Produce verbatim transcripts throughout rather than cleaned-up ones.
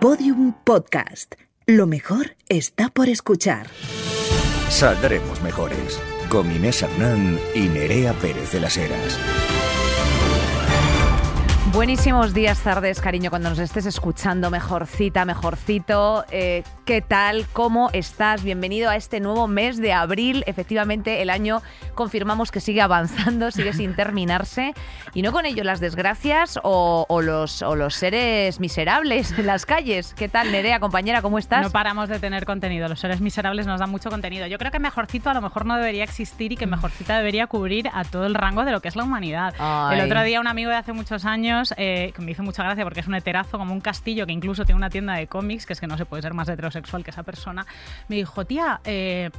Podium Podcast. Lo mejor está por escuchar. Saldremos mejores. Con Inés Hernán y Nerea Pérez de las Heras. Buenísimos días, tardes, cariño, cuando nos estés escuchando. Mejorcita, mejorcito, eh, ¿qué tal? ¿Cómo estás? Bienvenido a este nuevo mes de abril. Efectivamente, el año confirmamos que sigue avanzando, sigue sin terminarse. Y no con ello las desgracias o, o, los, o los seres miserables en las calles. ¿Qué tal, Nerea, compañera? ¿Cómo estás? No paramos de tener contenido. Los seres miserables nos dan mucho contenido. Yo creo que mejorcito a lo mejor no debería existir y que mejorcita debería cubrir a todo el rango de lo que es la humanidad. Ay. El otro día un amigo de hace muchos años, Eh, que me hizo mucha gracia porque es un heterazo, como un castillo, que incluso tiene una tienda de cómics, que es que no se puede ser más heterosexual que esa persona, me dijo, tía, eh...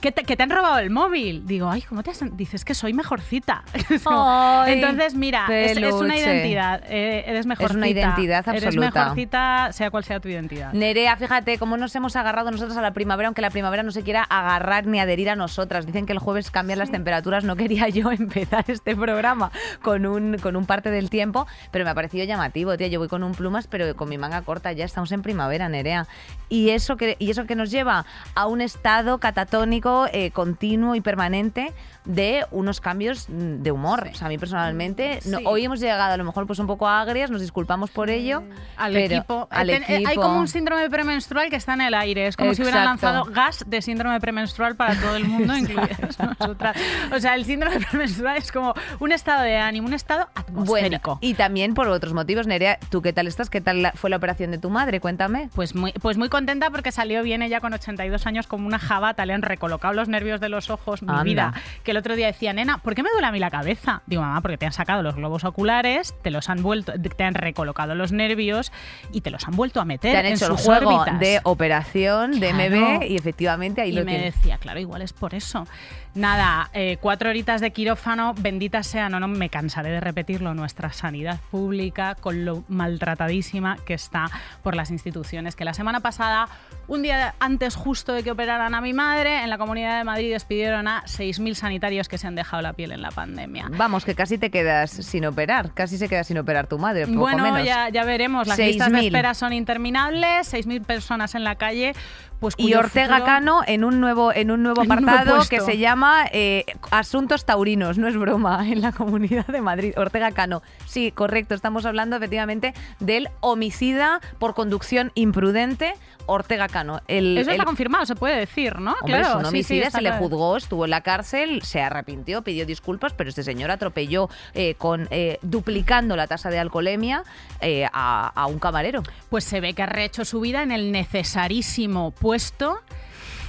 Que te, que te han robado el móvil. Digo, ay, ¿cómo te has...? Dices que soy mejorcita. Ay, entonces, mira, es, es una identidad. Eh, eres mejorcita. Es una identidad absoluta. Eres mejorcita, sea cual sea tu identidad. Nerea, fíjate cómo nos hemos agarrado nosotros a la primavera, aunque la primavera no se quiera agarrar ni adherir a nosotras. Dicen que el jueves cambian las temperaturas. No quería yo empezar este programa con un, con un parte del tiempo, pero me ha parecido llamativo, tía. Yo voy con un plumas, pero con mi manga corta. Ya estamos en primavera, Nerea. Y eso que, y eso que nos lleva a un estado catatónico, Eh, continuo y permanente de unos cambios de humor. Sí. O sea, a mí personalmente, no, sí. Hoy hemos llegado a lo mejor pues un poco agrias, nos disculpamos por ello. Mm, al, pero, equipo. al Ten, equipo. Hay como un síndrome premenstrual que está en el aire. Es como Exacto. si hubieran lanzado gas de síndrome premenstrual para todo el mundo, incluidas nosotras. O sea, el síndrome premenstrual es como un estado de ánimo, un estado atmosférico. Bueno, y también por otros motivos, Nerea, ¿tú qué tal estás? ¿Qué tal la, fue la operación de tu madre? Cuéntame. Pues muy, pues muy contenta porque salió bien ella con ochenta y dos años como una jabata, le han colocado los nervios de los ojos, mi Anda. vida, que el otro día decía, nena, ¿por qué me duele a mí la cabeza? Digo, mamá, porque te han sacado los globos oculares, te los han vuelto, te han recolocado los nervios y te los han vuelto a meter. Te han en hecho el juego órbitas. de operación, de claro. M B, y efectivamente ahí y lo tienes. Y me decía, claro, igual es por eso. Nada, eh, cuatro horitas de quirófano, bendita sea, no, no me cansaré de repetirlo, nuestra sanidad pública con lo maltratadísima que está por las instituciones. Que la semana pasada, un día antes justo de que operaran a mi madre, en la Comunidad de Madrid despidieron a seis mil sanitarios que se han dejado la piel en la pandemia. Vamos, que casi te quedas sin operar, casi se queda sin operar tu madre, poco bueno, menos. Bueno, ya, ya veremos, las listas de espera son interminables, seis mil personas en la calle. Pues y Ortega futuro... Cano en un nuevo, en un nuevo apartado nuevo que se llama eh, Asuntos Taurinos, no es broma, en la Comunidad de Madrid. Ortega Cano, sí, correcto, estamos hablando efectivamente del homicida por conducción imprudente Ortega Cano. El, Eso el... está confirmado, se puede decir, ¿no? Hombre, claro, es un homicida, sí, sí, se claro. le juzgó, estuvo en la cárcel, se arrepintió, pidió disculpas, pero este señor atropelló eh, con eh, duplicando la tasa de alcoholemia eh, a, a un camarero. Pues se ve que ha rehecho su vida en el necesarísimo puesto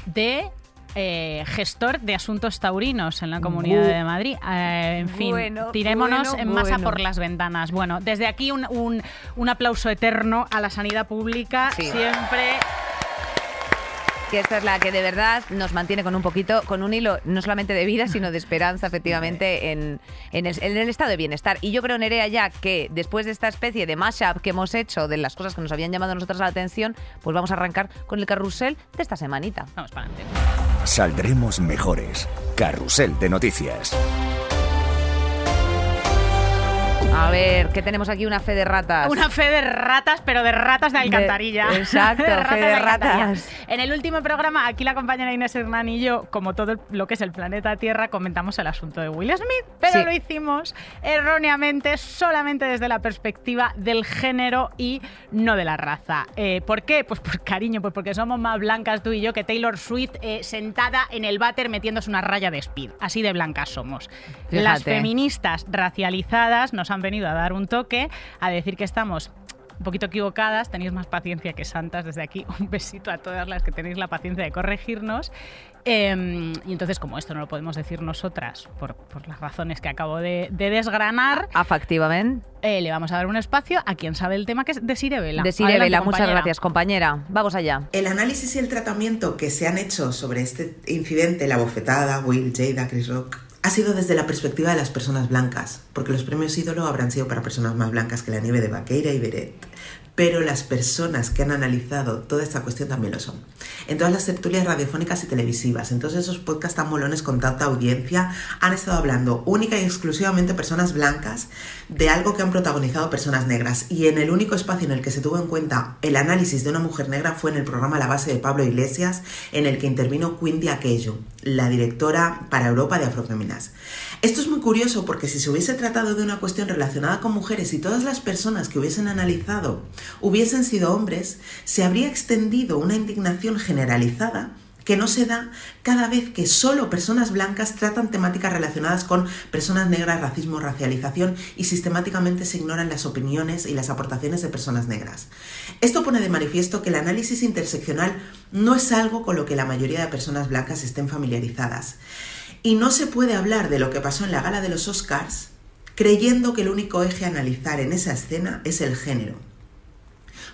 de eh, gestor de asuntos taurinos en la Comunidad uh, de Madrid. Eh, en fin, bueno, tirémonos bueno, en masa bueno. por las ventanas. Bueno, desde aquí un, un, un aplauso eterno a la sanidad pública. Sí. Siempre... que esta es la que de verdad nos mantiene con un poquito, con un hilo no solamente de vida, sino de esperanza, efectivamente, en, en, el, en el estado de bienestar. Y yo creo, Nerea, ya que después de esta especie de mashup que hemos hecho de las cosas que nos habían llamado a nosotras la atención, pues vamos a arrancar con el carrusel de esta semanita. Vamos para adelante. Saldremos mejores. Carrusel de noticias. A ver, que tenemos aquí una fe de ratas. Una fe de ratas, pero de ratas de alcantarilla. De, exacto, de ratas fe de, de ratas. En el último programa, aquí la compañera Inés Hernán y yo, como todo lo que es el planeta Tierra, comentamos el asunto de Will Smith, pero sí. lo hicimos erróneamente, solamente desde la perspectiva del género y no de la raza. Eh, ¿Por qué? Pues por cariño, pues porque somos más blancas tú y yo que Taylor Swift eh, sentada en el váter metiéndose una raya de speed. Así de blancas somos. Fíjate. Las feministas racializadas nos han han venido a dar un toque, a decir que estamos un poquito equivocadas, tenéis más paciencia que santas desde aquí, un besito a todas las que tenéis la paciencia de corregirnos. Eh, y entonces, como esto no lo podemos decir nosotras por, por las razones que acabo de, de desgranar, afectivamente eh, le vamos a dar un espacio a quien sabe el tema, que es Desirée Vela. Desirée Vela, muchas gracias, compañera. Vamos allá. El análisis y el tratamiento que se han hecho sobre este incidente, la bofetada, Will, Jada, Chris Rock, ha sido desde la perspectiva de las personas blancas, porque los premios ídolo habrán sido para personas más blancas que la nieve de Vaqueira y Beret. pero las personas que han analizado toda esta cuestión también lo son. En todas las tertulias radiofónicas y televisivas, en todos esos podcasts tan molones con tanta audiencia, han estado hablando única y exclusivamente personas blancas de algo que han protagonizado personas negras. Y en el único espacio en el que se tuvo en cuenta el análisis de una mujer negra fue en el programa La Base de Pablo Iglesias, en el que intervino Quindy Aquello, la directora para Europa de Afroféminas. Esto es muy curioso porque si se hubiese tratado de una cuestión relacionada con mujeres y todas las personas que hubiesen analizado hubiesen sido hombres, se habría extendido una indignación generalizada que no se da cada vez que solo personas blancas tratan temáticas relacionadas con personas negras, racismo, racialización y sistemáticamente se ignoran las opiniones y las aportaciones de personas negras. Esto pone de manifiesto que el análisis interseccional no es algo con lo que la mayoría de personas blancas estén familiarizadas y no se puede hablar de lo que pasó en la gala de los Oscars creyendo que el único eje a analizar en esa escena es el género,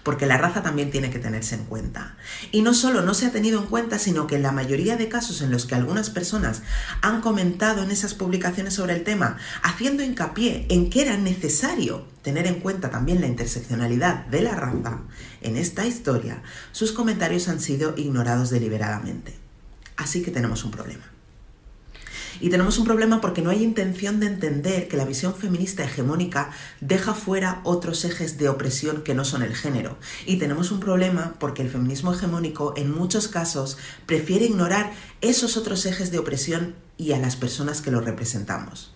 porque la raza también tiene que tenerse en cuenta. Y no solo no se ha tenido en cuenta, sino que en la mayoría de casos en los que algunas personas han comentado en esas publicaciones sobre el tema, haciendo hincapié en que era necesario tener en cuenta también la interseccionalidad de la raza en esta historia, sus comentarios han sido ignorados deliberadamente. Así que tenemos un problema. Y tenemos un problema porque no hay intención de entender que la visión feminista hegemónica deja fuera otros ejes de opresión que no son el género. Y tenemos un problema porque el feminismo hegemónico en muchos casos prefiere ignorar esos otros ejes de opresión y a las personas que los representamos.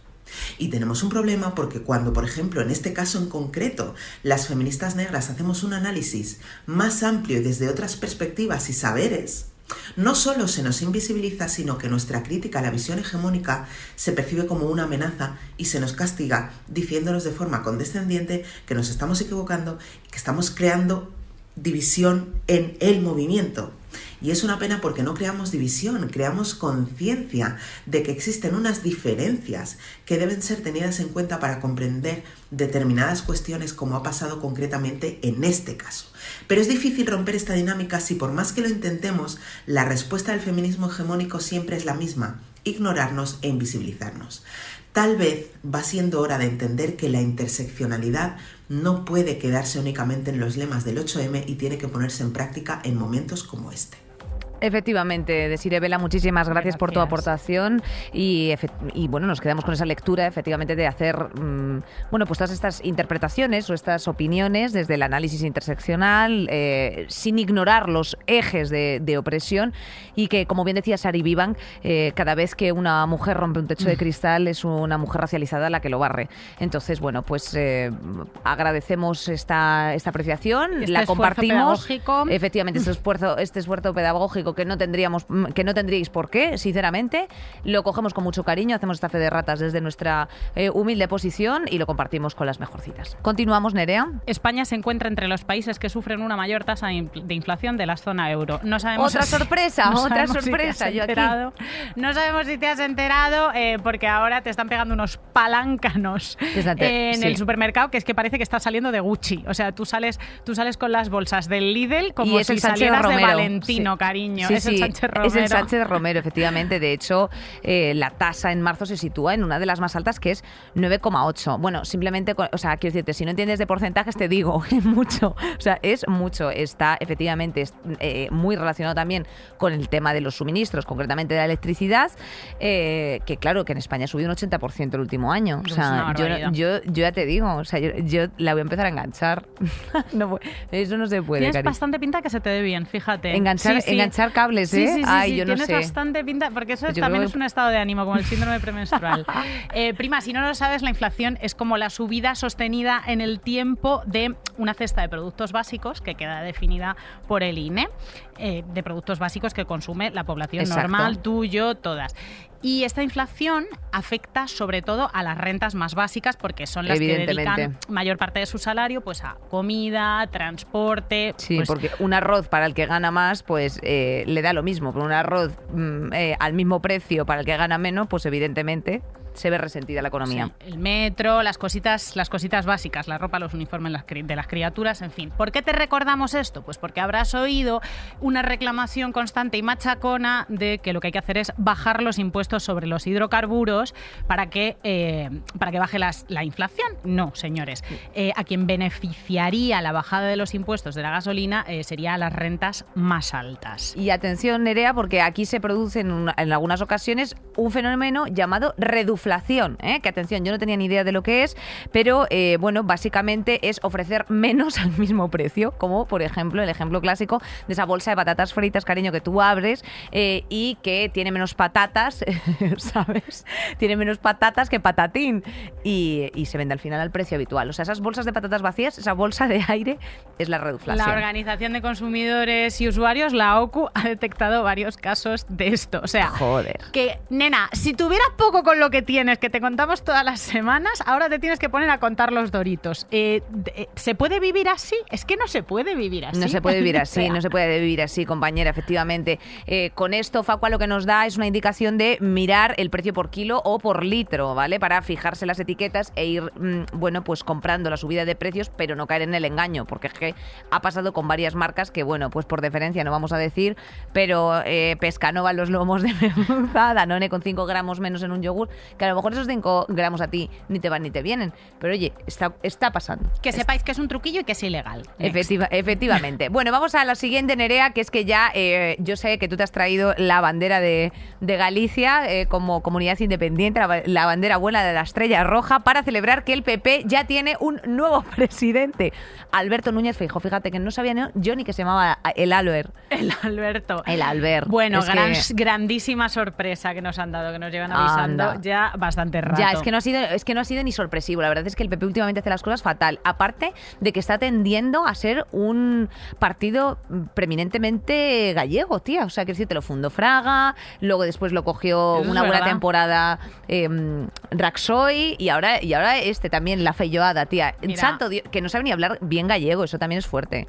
Y tenemos un problema porque cuando, por ejemplo, en este caso en concreto, las feministas negras hacemos un análisis más amplio y desde otras perspectivas y saberes, no solo se nos invisibiliza, sino que nuestra crítica a la visión hegemónica se percibe como una amenaza y se nos castiga diciéndonos de forma condescendiente que nos estamos equivocando y que estamos creando división en el movimiento. Y es una pena porque no creamos división, creamos conciencia de que existen unas diferencias que deben ser tenidas en cuenta para comprender determinadas cuestiones, como ha pasado concretamente en este caso. Pero es difícil romper esta dinámica si por más que lo intentemos, la respuesta del feminismo hegemónico siempre es la misma: ignorarnos e invisibilizarnos. Tal vez va siendo hora de entender que la interseccionalidad no puede quedarse únicamente en los lemas del ocho eme y tiene que ponerse en práctica en momentos como este. Efectivamente, Desirée Vela, muchísimas gracias, gracias por tu aportación y, y bueno, nos quedamos con esa lectura efectivamente de hacer mmm, bueno, pues todas estas interpretaciones o estas opiniones desde el análisis interseccional eh, sin ignorar los ejes de, de opresión y que, como bien decía Sari Vivan, eh, cada vez que una mujer rompe un techo de cristal es una mujer racializada la que lo barre. Entonces, bueno, pues eh, agradecemos esta, esta apreciación, este la compartimos. Pedagógico. Efectivamente, este esfuerzo, este esfuerzo pedagógico que no tendríamos, que no tendríais por qué, sinceramente, lo cogemos con mucho cariño, hacemos esta fe de ratas desde nuestra eh, humilde posición y lo compartimos con las mejorcitas. Continuamos, Nerea. España se encuentra entre los países que sufren una mayor tasa de inflación de la zona euro. No sabemos otra si, sorpresa, no otra sorpresa. Si yo enterado, aquí. No sabemos si te has enterado eh, porque ahora te están pegando unos paláncanos eh, en sí. el supermercado, que es que parece que estás saliendo de Gucci. O sea, tú sales, tú sales con las bolsas del Lidl como si salieras de Valentino, sí. cariño. Sí, es, sí, el Sánchez Romero. es el Sánchez Romero, efectivamente. De hecho, eh, la tasa en marzo se sitúa en una de las más altas, que es nueve coma ocho. Bueno, simplemente, o sea, quiero decirte, si no entiendes de porcentajes, te digo, es mucho. O sea, es mucho. Está, efectivamente, es, eh, muy relacionado también con el tema de los suministros, concretamente de la electricidad, eh, que claro, que en España ha subido un ochenta por ciento el último año. O sea, yo, yo, yo ya te digo, o sea, yo, yo la voy a empezar a enganchar. no, eso no se puede, Cari. Tienes bastante pinta que se te dé bien, fíjate. Enganchar, sí, sí. enganchar cables, ¿eh? Sí, sí, sí, Ay, sí. Yo tienes no sé. bastante pinta, porque eso yo también creo... es un estado de ánimo, como el síndrome premenstrual. eh, prima, si no lo sabes, la inflación es como la subida sostenida en el tiempo de una cesta de productos básicos que queda definida por el I N E, eh, de productos básicos que consume la población Exacto. normal, tú, yo, todas. Y esta inflación afecta sobre todo a las rentas más básicas porque son las que dedican mayor parte de su salario pues a comida, transporte... Sí, pues, porque un arroz para el que gana más pues eh, le da lo mismo, pero un arroz mm, eh, al mismo precio para el que gana menos pues evidentemente... se ve resentida la economía. Sí, el metro, las cositas, las cositas básicas, la ropa, los uniformes de las criaturas, en fin. ¿Por qué te recordamos esto? Pues porque habrás oído una reclamación constante y machacona de que lo que hay que hacer es bajar los impuestos sobre los hidrocarburos para que, eh, para que baje las, la inflación. No, señores. Eh, a quien beneficiaría la bajada de los impuestos de la gasolina eh, sería a las rentas más altas. Y atención, Nerea, porque aquí se produce en, una, en algunas ocasiones un fenómeno llamado reduflación, ¿eh? Que atención, yo no tenía ni idea de lo que es, pero eh, bueno, básicamente es ofrecer menos al mismo precio, como por ejemplo el ejemplo clásico de esa bolsa de patatas fritas, cariño, que tú abres eh, y que tiene menos patatas, ¿sabes? Tiene menos patatas que patatín y, y se vende al final al precio habitual. O sea, esas bolsas de patatas vacías, esa bolsa de aire es la reduflación. La Organización de Consumidores y Usuarios, la O C U, ha detectado varios casos de esto. O sea, joder. Que, nena, si tuvieras poco con lo que tienes, que te contamos todas las semanas, ahora te tienes que poner a contar los doritos. Eh, eh, ¿Se puede vivir así? Es que no se puede vivir así. No se puede vivir así, o sea. no se puede vivir así, compañera, efectivamente. Eh, con esto, Facua, lo que nos da es una indicación de mirar el precio por kilo o por litro, ¿vale? Para fijarse las etiquetas e ir, mmm, bueno, pues comprando la subida de precios, pero no caer en el engaño, porque es que ha pasado con varias marcas que, bueno, pues por deferencia no vamos a decir, pero eh, Pescanova los lomos de merluza, Danone con cinco gramos menos en un yogur, que a lo mejor esos cinco gramos a ti ni te van ni te vienen, pero oye, está, está pasando. Que está. Sepáis que es un truquillo y que es ilegal. Efectiva, efectivamente. Bueno, vamos a la siguiente, Nerea, que es que ya eh, yo sé que tú te has traído la bandera de, de Galicia eh, como comunidad independiente, la, la bandera buena de la estrella roja, para celebrar que el P P ya tiene un nuevo presidente, Alberto Núñez Feijóo. Fíjate que no sabía ni, yo ni que se llamaba el Albert. El Alberto. El Albert. Bueno, gran, que... grandísima sorpresa que nos han dado, que nos llevan avisando Anda. ya bastante rato. Ya, es que, no ha sido, es que no ha sido ni sorpresivo. La verdad es que el P P últimamente hace las cosas fatal. Aparte de que está tendiendo a ser un partido preeminentemente gallego, tía. O sea, que sí, te lo fundó Fraga, luego después lo cogió Eso una buena verdad. temporada eh, Raxoi y ahora, y ahora este también, la Feijoada, tía. Mira. Santo Dios, que no sabe ni hablar bien gallego, eso también es fuerte.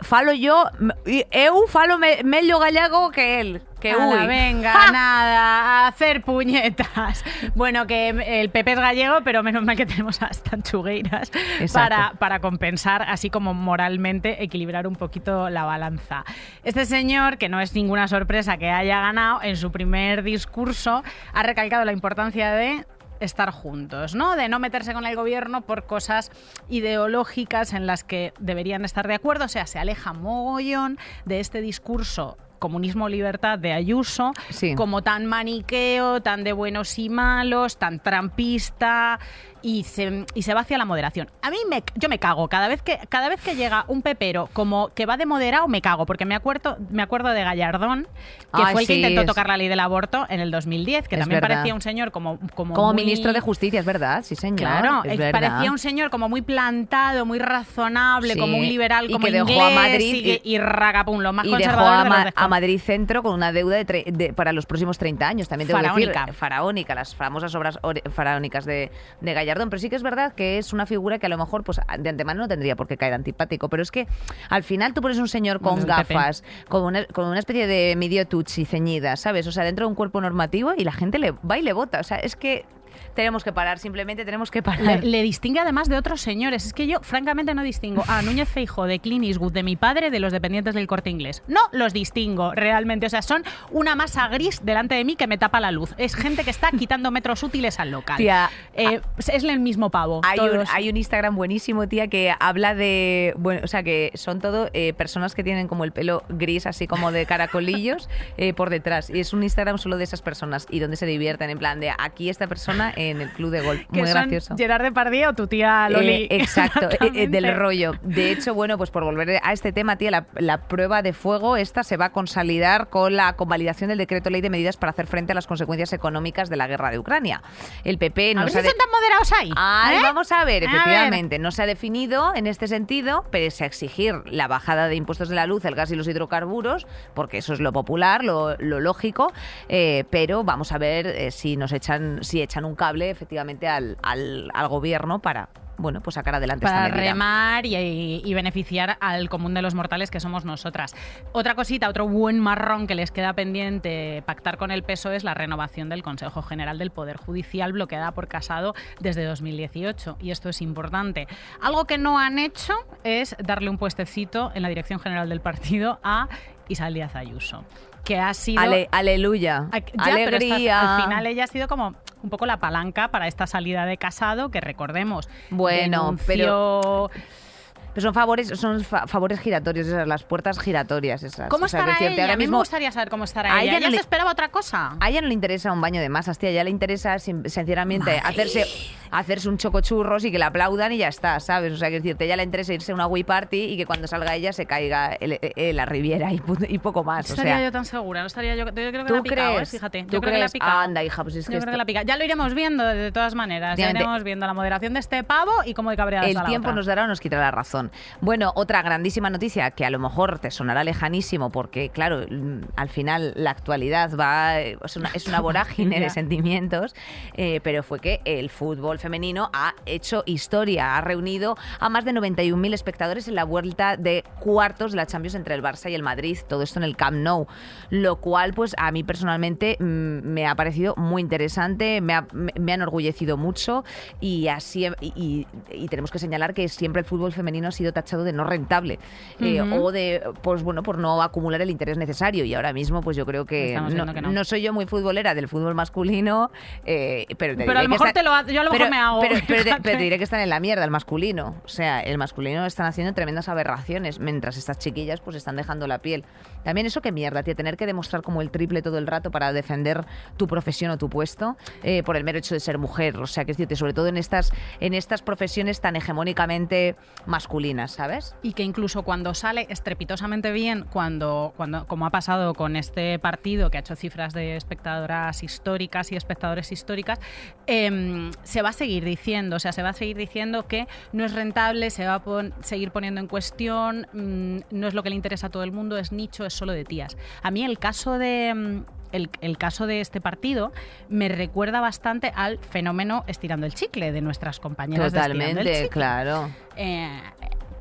Falo yo, eu falo me, mello gallego que él. Que Ala, uy. venga, ¡Ja! nada, a hacer puñetas. Bueno, que el P P es gallego, pero menos mal que tenemos a las tanchugueiras para, para compensar, así como moralmente equilibrar un poquito la balanza. Este señor, que no es ninguna sorpresa que haya ganado, en su primer discurso ha recalcado la importancia de estar juntos, ¿no? De no meterse con el gobierno por cosas ideológicas en las que deberían estar de acuerdo. O sea, se aleja mogollón de este discurso comunismo-libertad de Ayuso, sí. como tan maniqueo, tan de buenos y malos, tan trampista, y se, y se va hacia la moderación. A mí me, yo me cago, cada vez, que, cada vez que llega un pepero como que va de moderado me cago, porque me acuerdo, me acuerdo de Gallardón, que Ay, fue el sí, que intentó es... tocar la ley del aborto en el dos mil diez, que es también verdad. parecía un señor como... Como, como muy... ministro de Justicia, es verdad, sí señor. Claro, es parecía verdad. un señor como muy plantado, muy razonable, sí. como un liberal, y como que inglés, dejó a Madrid, y, y, y ragapum, lo más y conservador dejó a, de los descom... a Madrid Centro con una deuda de tre... de, para los próximos treinta años, también tengo faraónica. que decir, faraónica, las famosas obras faraónicas de, de Gallardón. Pero sí que es verdad que es una figura que a lo mejor pues de antemano no tendría por qué caer antipático, pero es que al final tú pones un señor con gafas, con una, con una especie de medio tuchi ceñida, ¿sabes? O sea, dentro de un cuerpo normativo y la gente le va y le vota. O sea, es que tenemos que parar, simplemente tenemos que parar. Le, le distingue además de otros señores. Es que yo, francamente, no distingo a Núñez Feijóo de Clint Eastwood, de mi padre, de los dependientes del Corte Inglés. No los distingo, realmente. O sea, son una masa gris delante de mí que me tapa la luz. Es gente que está quitando metros útiles al local. Tía, eh, a, es el mismo pavo. Hay un, hay un Instagram buenísimo, tía, que habla de... Bueno, o sea, que son todo eh, personas que tienen como el pelo gris, así como de caracolillos, eh, por detrás. Y es un Instagram solo de esas personas y donde se divierten, en plan de aquí esta persona... en el club de golf, muy son gracioso. Gerard Depardieu o tu tía Loli. Eh, exacto, eh, del rollo. De hecho, bueno, pues por volver a este tema, tía, la, la prueba de fuego esta se va a consolidar con la convalidación del decreto ley de medidas para hacer frente a las consecuencias económicas de la guerra de Ucrania. El P P no se ha... De... son tan moderados ahí. Ay, ¿eh? Vamos a ver, efectivamente. A ver. No se ha definido en este sentido, pese a exigir la bajada de impuestos de la luz, el gas y los hidrocarburos, porque eso es lo popular, lo, lo lógico, eh, pero vamos a ver eh, si nos echan, si echan un cable efectivamente al, al, al gobierno para... bueno, pues sacar adelante esta medida. Para remar y, y, y beneficiar al común de los mortales que somos nosotras. Otra cosita, otro buen marrón que les queda pendiente pactar con el P S O E es la renovación del Consejo General del Poder Judicial, bloqueada por Casado desde dos mil dieciocho. Y esto es importante. Algo que no han hecho es darle un puestecito en la dirección general del partido a Isabel Díaz Ayuso, que ha sido... Ale, ¡Aleluya! Ya, ¡Alegría! Esta, al final ella ha sido como un poco la palanca para esta salida de Casado, que recordemos, bueno, denunció... pero... Pero son favores, son fa favores giratorios, esas, las puertas giratorias esas. ¿Cómo estará, o sea, que ella? Ahora mismo, a mí me gustaría saber cómo estará a ella. ¿Ella no se esperaba otra cosa? A ella no le interesa un baño de masas, tía. A ella le interesa, sinceramente, Madre. hacerse hacerse un chocochurros y que la aplaudan y ya está, ¿sabes? O sea, que decirte, ella le interesa irse a una Wii Party y que cuando salga ella se caiga el, el, el, la Riviera y, y poco más. No estaría o sea. yo tan segura, no estaría yo. Yo creo que ¿Tú la picado, crees? ¿Eh? Fíjate. Yo creo crees? que la pica. Anda, hija, pues es que yo creo que la pica. Ya lo iremos viendo, de todas maneras. Ya iremos viendo la moderación de este pavo y cómo de cabreados a la otra. El tiempo nos dará o nos quitará la razón. Bueno, otra grandísima noticia que a lo mejor te sonará lejanísimo porque, claro, al final la actualidad va es una, es una vorágine de sentimientos, eh, pero fue que el fútbol femenino ha hecho historia, ha reunido a más de noventa y un mil espectadores en la vuelta de cuartos de la Champions entre el Barça y el Madrid, todo esto en el Camp Nou, lo cual pues a mí personalmente me ha parecido muy interesante, me ha, me ha enorgullecido mucho y, así, y, y tenemos que señalar que siempre el fútbol femenino ha sido tachado de no rentable eh, uh-huh. o de, pues bueno, por no acumular el interés necesario, y ahora mismo pues yo creo que, no, que no. no soy yo muy futbolera del fútbol masculino, eh, pero, te pero a lo mejor está, te lo ha, yo a lo pero, mejor me hago pero, pero, pero, te, pero te diré que están en la mierda el masculino, o sea, el masculino están haciendo tremendas aberraciones, mientras estas chiquillas pues están dejando la piel, también eso qué mierda, tía, tener que demostrar como el triple todo el rato para defender tu profesión o tu puesto, eh, por el mero hecho de ser mujer, o sea, que es decirte, sobre todo en estas, en estas profesiones tan hegemónicamente masculinas, ¿sabes? Y que incluso cuando sale estrepitosamente bien, cuando, cuando, como ha pasado con este partido que ha hecho cifras de espectadoras históricas y espectadores históricas, eh, se va a seguir diciendo, o sea, se va a seguir diciendo que no es rentable, se va a pon- seguir poniendo en cuestión, mmm, no es lo que le interesa a todo el mundo, es nicho, es solo de tías. A mí el caso de... Mmm, El, el caso de este partido me recuerda bastante al fenómeno Estirando el Chicle de nuestras compañeras. Totalmente, de Estirando el Chicle. Claro. Eh,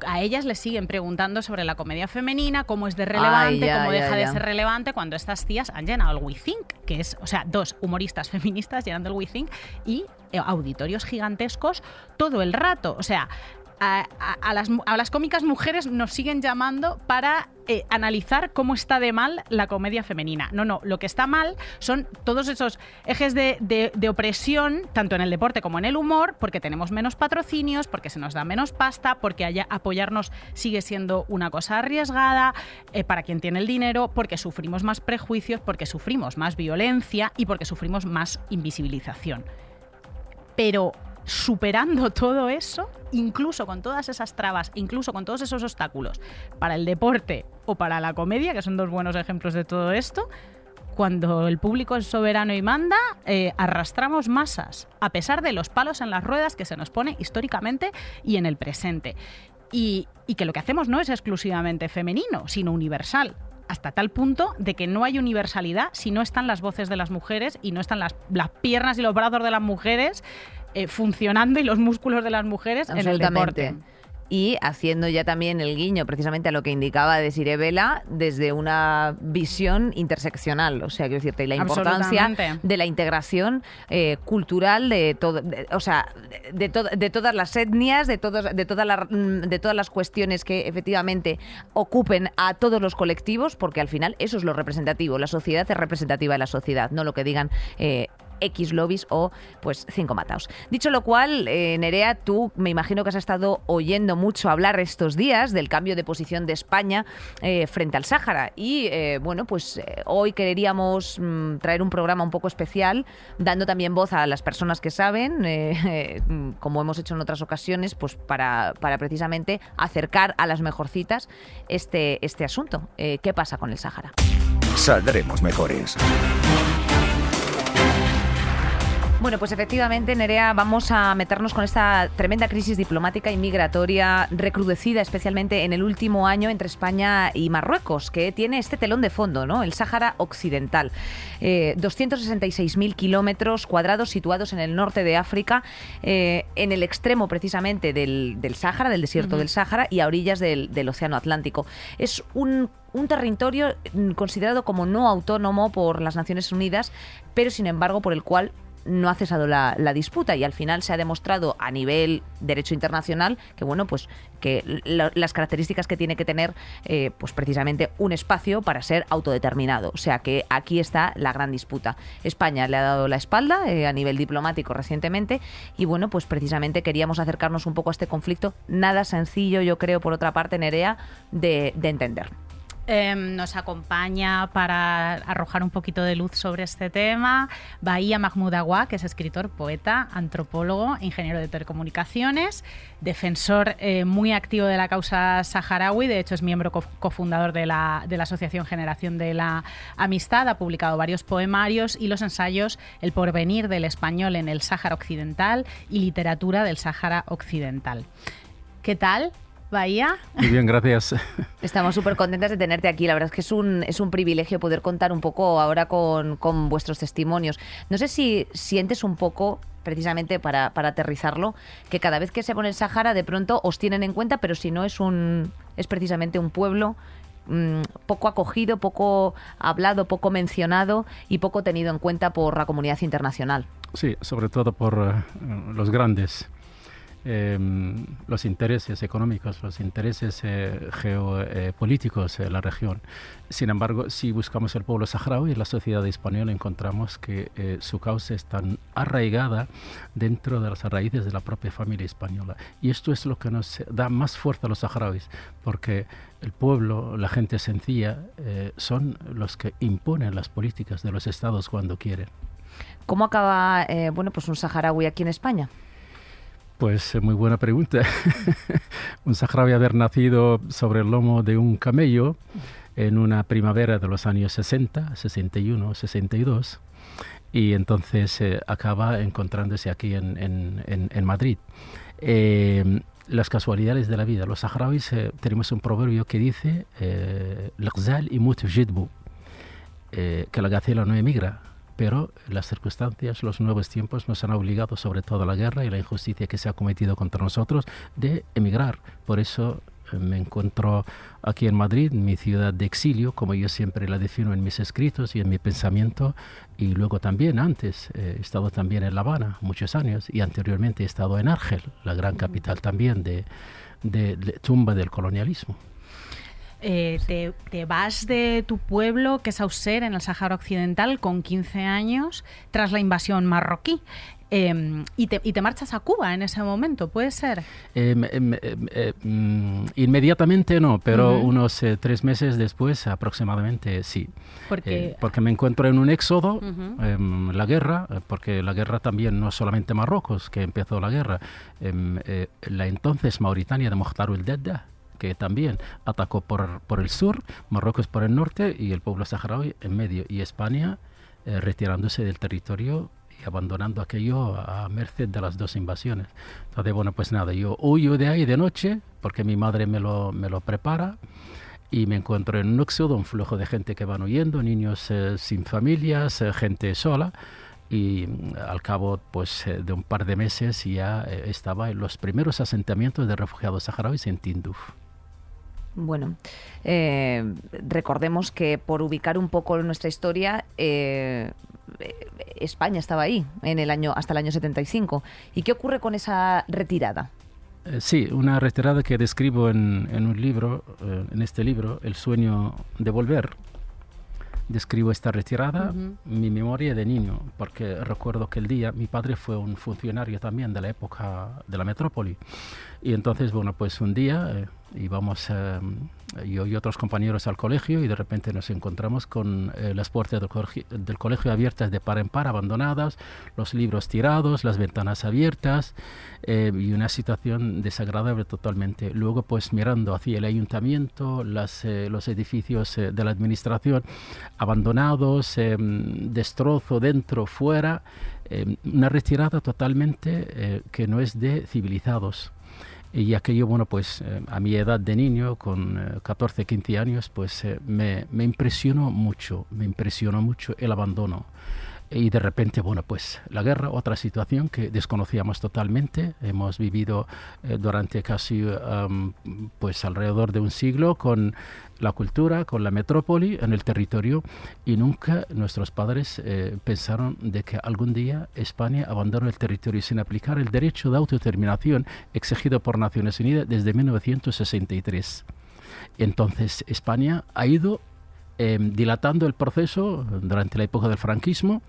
a ellas les siguen preguntando sobre la comedia femenina, cómo es de relevante, Ay, ya, cómo ya, deja ya. de ser relevante, cuando estas tías han llenado el We Think, que es, o sea, dos humoristas feministas llenando el We Think y auditorios gigantescos todo el rato. O sea, a, a, a, las, a las cómicas mujeres nos siguen llamando para... Eh, analizar cómo está de mal la comedia femenina. No, no, lo que está mal son todos esos ejes de, de, de opresión, tanto en el deporte como en el humor, porque tenemos menos patrocinios, porque se nos da menos pasta, porque allá apoyarnos sigue siendo una cosa arriesgada, eh, para quien tiene el dinero, porque sufrimos más prejuicios, porque sufrimos más violencia y porque sufrimos más invisibilización. Pero superando todo eso, incluso con todas esas trabas, incluso con todos esos obstáculos, para el deporte o para la comedia, que son dos buenos ejemplos de todo esto, cuando el público es soberano y manda, eh, arrastramos masas, a pesar de los palos en las ruedas que se nos pone históricamente y en el presente. Y, y que lo que hacemos no es exclusivamente femenino, sino universal, hasta tal punto de que no hay universalidad si no están las voces de las mujeres y no están las, las piernas y los brazos de las mujeres Eh, funcionando y los músculos de las mujeres en el deporte. Y haciendo ya también el guiño precisamente a lo que indicaba Desirée Vela desde una visión interseccional, o sea, quiero decirte, la importancia de la integración eh, cultural de todo, de, o sea, de, to de todas las etnias, de todos, de todas las de todas las cuestiones que efectivamente ocupen a todos los colectivos, porque al final eso es lo representativo, la sociedad es representativa de la sociedad, no lo que digan eh, X lobbies o pues cinco mataos. Dicho lo cual, eh, Nerea, tú me imagino que has estado oyendo mucho hablar estos días del cambio de posición de España eh, frente al Sáhara y eh, bueno, pues eh, hoy queríamos mmm, traer un programa un poco especial dando también voz a las personas que saben, eh, eh, como hemos hecho en otras ocasiones, pues para, para precisamente acercar a las mejorcitas este, este asunto. Eh, ¿Qué pasa con el Sáhara? Saldremos mejores. Bueno, pues efectivamente, Nerea, vamos a meternos con esta tremenda crisis diplomática y migratoria recrudecida especialmente en el último año entre España y Marruecos, que tiene este telón de fondo, ¿no? El Sáhara Occidental. Eh, doscientos sesenta y seis mil kilómetros cuadrados situados en el norte de África, eh, en el extremo precisamente del, del Sáhara, del desierto uh-huh. del Sáhara y a orillas del, del Océano Atlántico. Es un un territorio considerado como no autónomo por las Naciones Unidas, pero sin embargo por el cual no ha cesado la, la disputa, y al final se ha demostrado a nivel derecho internacional que bueno, pues que la, las características que tiene que tener eh, pues precisamente un espacio para ser autodeterminado. O sea que aquí está la gran disputa. España le ha dado la espalda eh, a nivel diplomático recientemente y bueno, pues precisamente queríamos acercarnos un poco a este conflicto, nada sencillo yo creo, por otra parte, Nerea, de, de entender. Eh, nos acompaña para arrojar un poquito de luz sobre este tema Bahía Mahmoud Awah, que es escritor, poeta, antropólogo, ingeniero de telecomunicaciones, defensor eh, muy activo de la causa saharaui. De hecho es miembro co- cofundador de la, de la Asociación Generación de la Amistad, ha publicado varios poemarios y los ensayos El porvenir del español en el Sáhara Occidental y Literatura del Sáhara Occidental. ¿Qué tal, Bahía? Muy bien, gracias. Estamos súper contentas de tenerte aquí. La verdad es que es un, es un privilegio poder contar un poco ahora con, con vuestros testimonios. No sé si sientes un poco, precisamente para, para aterrizarlo, que cada vez que se pone el Sáhara de pronto os tienen en cuenta, pero si no es un es precisamente un pueblo mmm, poco acogido, poco hablado, poco mencionado y poco tenido en cuenta por la comunidad internacional. Sí, sobre todo por uh, los grandes. Eh, los intereses económicos, los intereses eh, geopolíticos eh, en la región. Sin embargo, si buscamos el pueblo saharaui y la sociedad española, encontramos que eh, su causa es tan arraigada dentro de las raíces de la propia familia española. Y esto es lo que nos da más fuerza a los saharauis, porque el pueblo, la gente sencilla, eh, son los que imponen las políticas de los estados cuando quieren. ¿Cómo acaba eh, bueno, pues un saharaui aquí en España? Pues muy buena pregunta. Un saharaui haber nacido sobre el lomo de un camello en una primavera de los años sesenta, sesenta y uno, sesenta y dos y entonces eh, acaba encontrándose aquí en, en, en, en Madrid. Eh, las casualidades de la vida. Los saharauis eh, tenemos un proverbio que dice eh, eh, que la gacela no emigra. Pero las circunstancias, los nuevos tiempos nos han obligado, sobre todo la guerra y la injusticia que se ha cometido contra nosotros, de emigrar. Por eso me encuentro aquí en Madrid, mi ciudad de exilio, como yo siempre la defino en mis escritos y en mi pensamiento. Y luego también antes eh, he estado también en La Habana muchos años y anteriormente he estado en Argel, la gran capital también de, de, de tumba del colonialismo. Eh, te, te vas de tu pueblo, que es Auxerre, en el Sáhara Occidental, con quince años, tras la invasión marroquí. Eh, y, te, y te marchas a Cuba en ese momento, ¿puede ser? Eh, eh, eh, inmediatamente no, pero uh-huh. unos eh, tres meses después aproximadamente sí. ¿Por qué? Eh, porque me encuentro en un éxodo, uh-huh. eh, la guerra, porque la guerra también no solamente Marruecos, que empezó la guerra, eh, eh, la entonces Mauritania de Mokhtar el-Deddah, que también atacó por, por el sur, Marruecos por el norte y el pueblo saharaui en medio, y España eh, retirándose del territorio y abandonando aquello a merced de las dos invasiones. Entonces, bueno, pues nada, yo huyo de ahí de noche porque mi madre me lo, me lo prepara y me encuentro en un éxodo, un flujo de gente que van huyendo, niños eh, sin familias, eh, gente sola. Y al cabo pues, de un par de meses ya estaba en los primeros asentamientos de refugiados saharauis en Tinduf. Bueno, eh, recordemos que por ubicar un poco nuestra historia, eh, España estaba ahí en el año, hasta el año setenta y cinco. ¿Y qué ocurre con esa retirada? Eh, sí, una retirada que describo en, en un libro, eh, en este libro, El sueño de volver. Describo esta retirada, uh-huh. mi memoria de niño, porque recuerdo que el día, mi padre fue un funcionario también de la época de la metrópoli, y entonces, bueno, pues un día eh, íbamos eh, yo y otros compañeros al colegio y de repente nos encontramos con eh, las puertas del colegio, del colegio abiertas de par en par, abandonadas, los libros tirados, las ventanas abiertas eh, y una situación desagradable totalmente. Luego, pues mirando hacia el ayuntamiento, las, eh, los edificios eh, de la administración abandonados, eh, destrozo dentro, fuera. eh, una retirada totalmente eh, que no es de civilizados. Y aquello, bueno, pues eh, a mi edad de niño, con eh, catorce, quince años, pues eh, me, me impresionó mucho, me impresionó mucho el abandono. Y de repente, bueno, pues la guerra, otra situación que desconocíamos totalmente. Hemos vivido eh, durante casi, um, pues alrededor de un siglo con la cultura, con la metrópoli, en el territorio, y nunca nuestros padres eh, pensaron de que algún día España abandonó el territorio sin aplicar el derecho de autodeterminación exigido por Naciones Unidas desde mil novecientos sesenta y tres. Entonces España ha ido Eh, dilatando el proceso durante la época del franquismo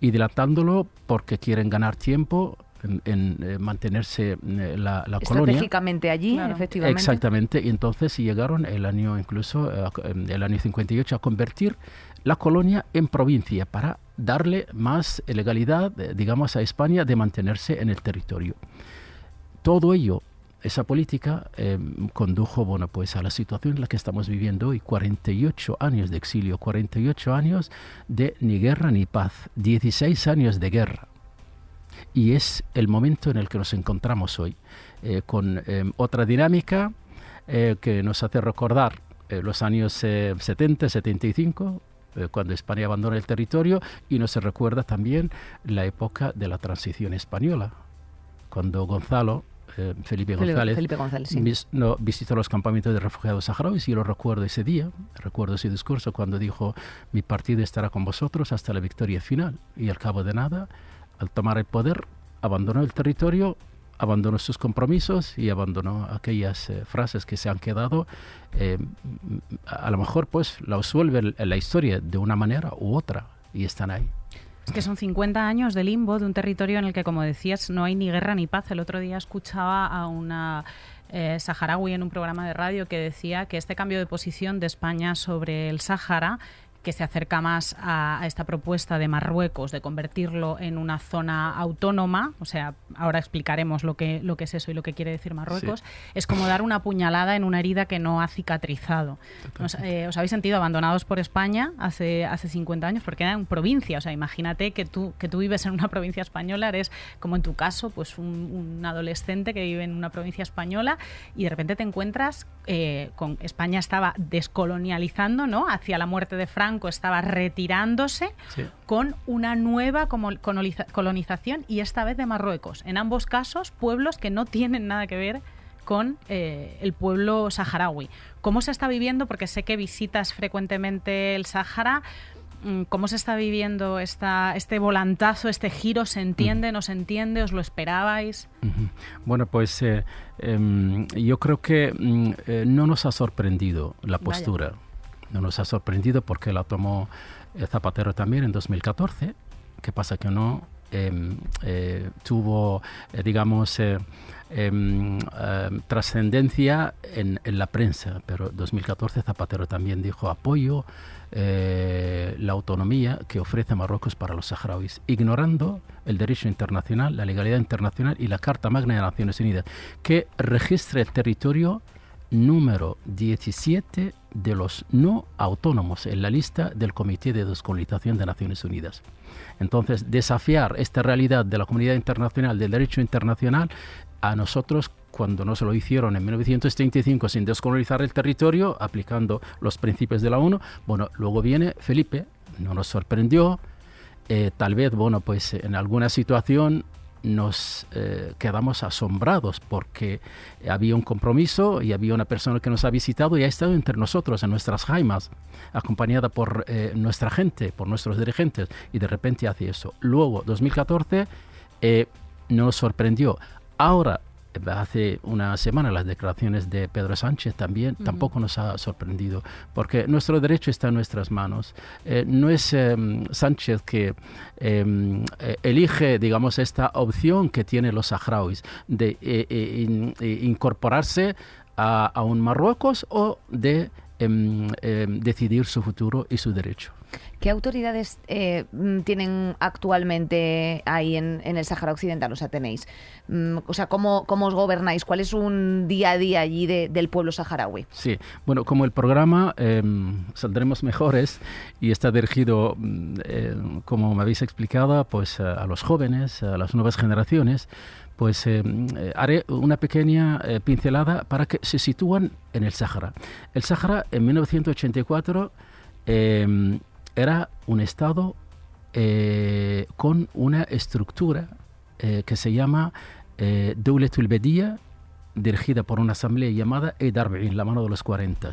y dilatándolo porque quieren ganar tiempo en, en eh, mantenerse eh, la, la colonia. Estratégicamente allí, claro. Efectivamente. Exactamente, y entonces llegaron el año incluso, eh, el año cincuenta y ocho, a convertir la colonia en provincia para darle más legalidad, digamos, a España de mantenerse en el territorio. Todo ello, esa política eh, condujo, bueno, pues a la situación en la que estamos viviendo hoy, cuarenta y ocho años de exilio, cuarenta y ocho años de ni guerra ni paz, dieciséis años de guerra. Y es el momento en el que nos encontramos hoy, eh, con eh, otra dinámica eh, que nos hace recordar eh, los años eh, setenta, setenta y cinco, eh, cuando España abandona el territorio, y nos recuerda también la época de la transición española, cuando Gonzalo, Felipe González, Felipe González sí. vis, no, visitó los campamentos de refugiados saharauis, y yo lo recuerdo ese día, recuerdo ese discurso cuando dijo: mi partido estará con vosotros hasta la victoria final. Y al cabo de nada, al tomar el poder, abandonó el territorio, abandonó sus compromisos y abandonó aquellas eh, frases que se han quedado. Eh, a, a lo mejor pues la resuelve la historia de una manera u otra y están ahí. Es que son cincuenta años de limbo, de un territorio en el que, como decías, no hay ni guerra ni paz. El otro día escuchaba a una eh, saharaui en un programa de radio que decía que este cambio de posición de España sobre el Sáhara, que se acerca más a, a esta propuesta de Marruecos de convertirlo en una zona autónoma, o sea, ahora explicaremos lo que, lo que es eso y lo que quiere decir Marruecos, sí. Es como dar una puñalada en una herida que no ha cicatrizado. Nos, eh, ¿Os habéis sentido abandonados por España hace, hace cincuenta años? Porque era en provincia, o sea, imagínate que tú, que tú vives en una provincia española, eres, como en tu caso, pues un, un adolescente que vive en una provincia española y de repente te encuentras eh, con España estaba descolonializando, ¿no?, hacia la muerte de Franco, estaba retirándose, sí, con una nueva colonización, y esta vez de Marruecos. En ambos casos, pueblos que no tienen nada que ver con eh, el pueblo saharaui. ¿Cómo se está viviendo? Porque sé que visitas frecuentemente el Sáhara. ¿Cómo se está viviendo esta, este volantazo, este giro? ¿Se entiende, no se entiende? ¿Os lo esperabais? Bueno, pues eh, eh, yo creo que eh, no nos ha sorprendido la postura. Vaya. No nos ha sorprendido porque la tomó Zapatero también en dos mil catorce. ¿Qué pasa? Que no eh, eh, tuvo, eh, digamos, eh, eh, eh, trascendencia en, en la prensa. Pero en dos mil catorce Zapatero también dijo: apoyo eh, la autonomía que ofrece Marruecos para los saharauis, ignorando el derecho internacional, la legalidad internacional y la Carta Magna de Naciones Unidas, que registra el territorio número diecisiete de los no autónomos en la lista del Comité de Descolonización de Naciones Unidas. Entonces, desafiar esta realidad de la comunidad internacional, del derecho internacional, a nosotros, cuando nos lo hicieron en mil novecientos treinta y cinco sin descolonizar el territorio, aplicando los principios de la ONU, bueno, luego viene Felipe, no nos sorprendió, eh, tal vez, bueno, pues en alguna situación nos eh, quedamos asombrados porque había un compromiso y había una persona que nos ha visitado y ha estado entre nosotros, en nuestras jaimas, acompañada por eh, nuestra gente, por nuestros dirigentes, y de repente hace eso. Luego, dos mil catorce, eh, nos sorprendió. Ahora, hace una semana, las declaraciones de Pedro Sánchez también, uh-huh, tampoco nos ha sorprendido, porque nuestro derecho está en nuestras manos. Eh, no es eh, Sánchez que eh, elige, digamos, esta opción que tienen los saharauis de eh, eh, in, incorporarse a, a un Marruecos o de eh, eh, decidir su futuro y su derecho. ¿Qué autoridades eh, tienen actualmente ahí en, en el Sáhara Occidental? O sea, tenéis, mm, o sea, ¿cómo, cómo os gobernáis? ¿Cuál es un día a día allí de, del pueblo saharaui? Sí, bueno, como el programa eh, Saldremos Mejores y está dirigido, eh, como me habéis explicado, pues a los jóvenes, a las nuevas generaciones, pues eh, haré una pequeña eh, pincelada para que se sitúen en el Sáhara. El Sáhara en mil novecientos ochenta y cuatro eh, era un estado eh, con una estructura eh, que se llama eh, Dawlatul Badiyah, dirigida por una asamblea llamada Eid Arba'in, la mano de los cuarenta.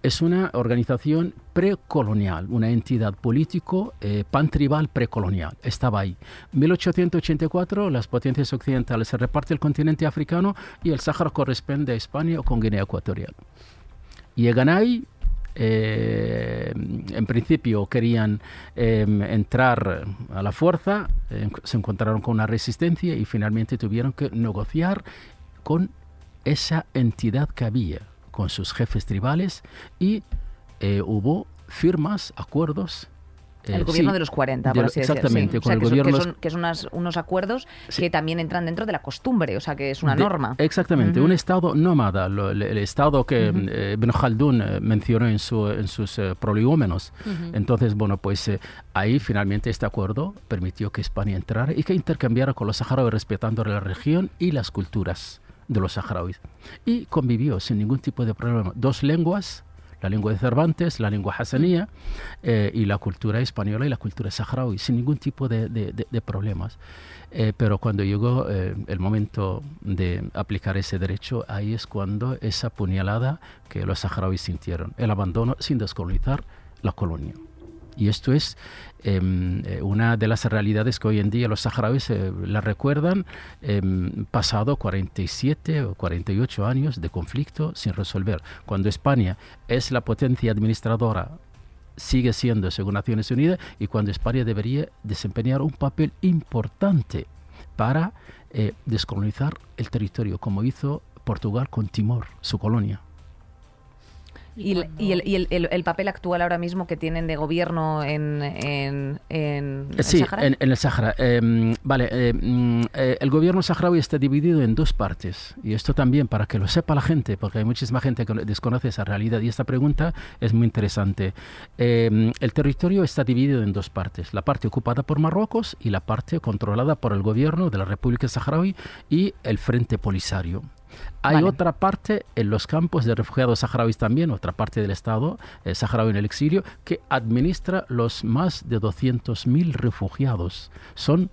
Es una organización precolonial, una entidad político eh, pantribal precolonial. Estaba ahí. En mil ochocientos ochenta y cuatro, las potencias occidentales se reparten el continente africano y el Sáhara corresponde a España o con Guinea Ecuatorial. Llegan ahí, eh, en principio querían eh, entrar a la fuerza, eh, se encontraron con una resistencia y finalmente tuvieron que negociar con esa entidad que había, con sus jefes tribales, y eh, hubo firmas, acuerdos. Eh, el gobierno sí, de los cuarenta, por así decirlo. Exactamente, sí. con o sea, el que gobierno. Son, que son, que son unas, unos acuerdos sí. que también entran dentro de la costumbre, o sea, que es una de, norma. Exactamente, uh-huh. un estado nómada, lo, el, el estado que uh-huh. eh, Ibn Khaldun eh, mencionó en, su, en sus eh, prolegómenos. Uh-huh. Entonces, bueno, pues eh, ahí finalmente este acuerdo permitió que España entrara y que intercambiara con los saharauis, respetando la región y las culturas de los saharauis, y convivió sin ningún tipo de problema. Dos lenguas, la lengua de Cervantes, la lengua hasanía, eh, y la cultura española y la cultura saharaui, sin ningún tipo de, de, de, de problemas. Eh, pero cuando llegó eh, el momento de aplicar ese derecho, ahí es cuando esa puñalada que los saharauis sintieron, el abandono sin descolonizar la colonia. Y esto es eh, una de las realidades que hoy en día los saharauis eh, la recuerdan, eh, pasado cuarenta y siete o cuarenta y ocho años de conflicto sin resolver. Cuando España es la potencia administradora, sigue siendo según Naciones Unidas, y cuando España debería desempeñar un papel importante para eh, descolonizar el territorio, como hizo Portugal con Timor, su colonia. Y, el, y, el, y el, el, el papel actual ahora mismo que tienen de gobierno en, en, en el sí, Sáhara. En, en el Sáhara. Eh, vale, eh, eh, el gobierno saharaui está dividido en dos partes. Y esto también para que lo sepa la gente, porque hay muchísima gente que desconoce esa realidad. Y esta pregunta es muy interesante. Eh, el territorio está dividido en dos partes. La parte ocupada por Marruecos y la parte controlada por el gobierno de la República Saharaui y el Frente Polisario. Hay vale. otra parte en los campos de refugiados saharauis también, otra parte del Estado eh, saharaui en el exilio, que administra los más de doscientos mil refugiados. Son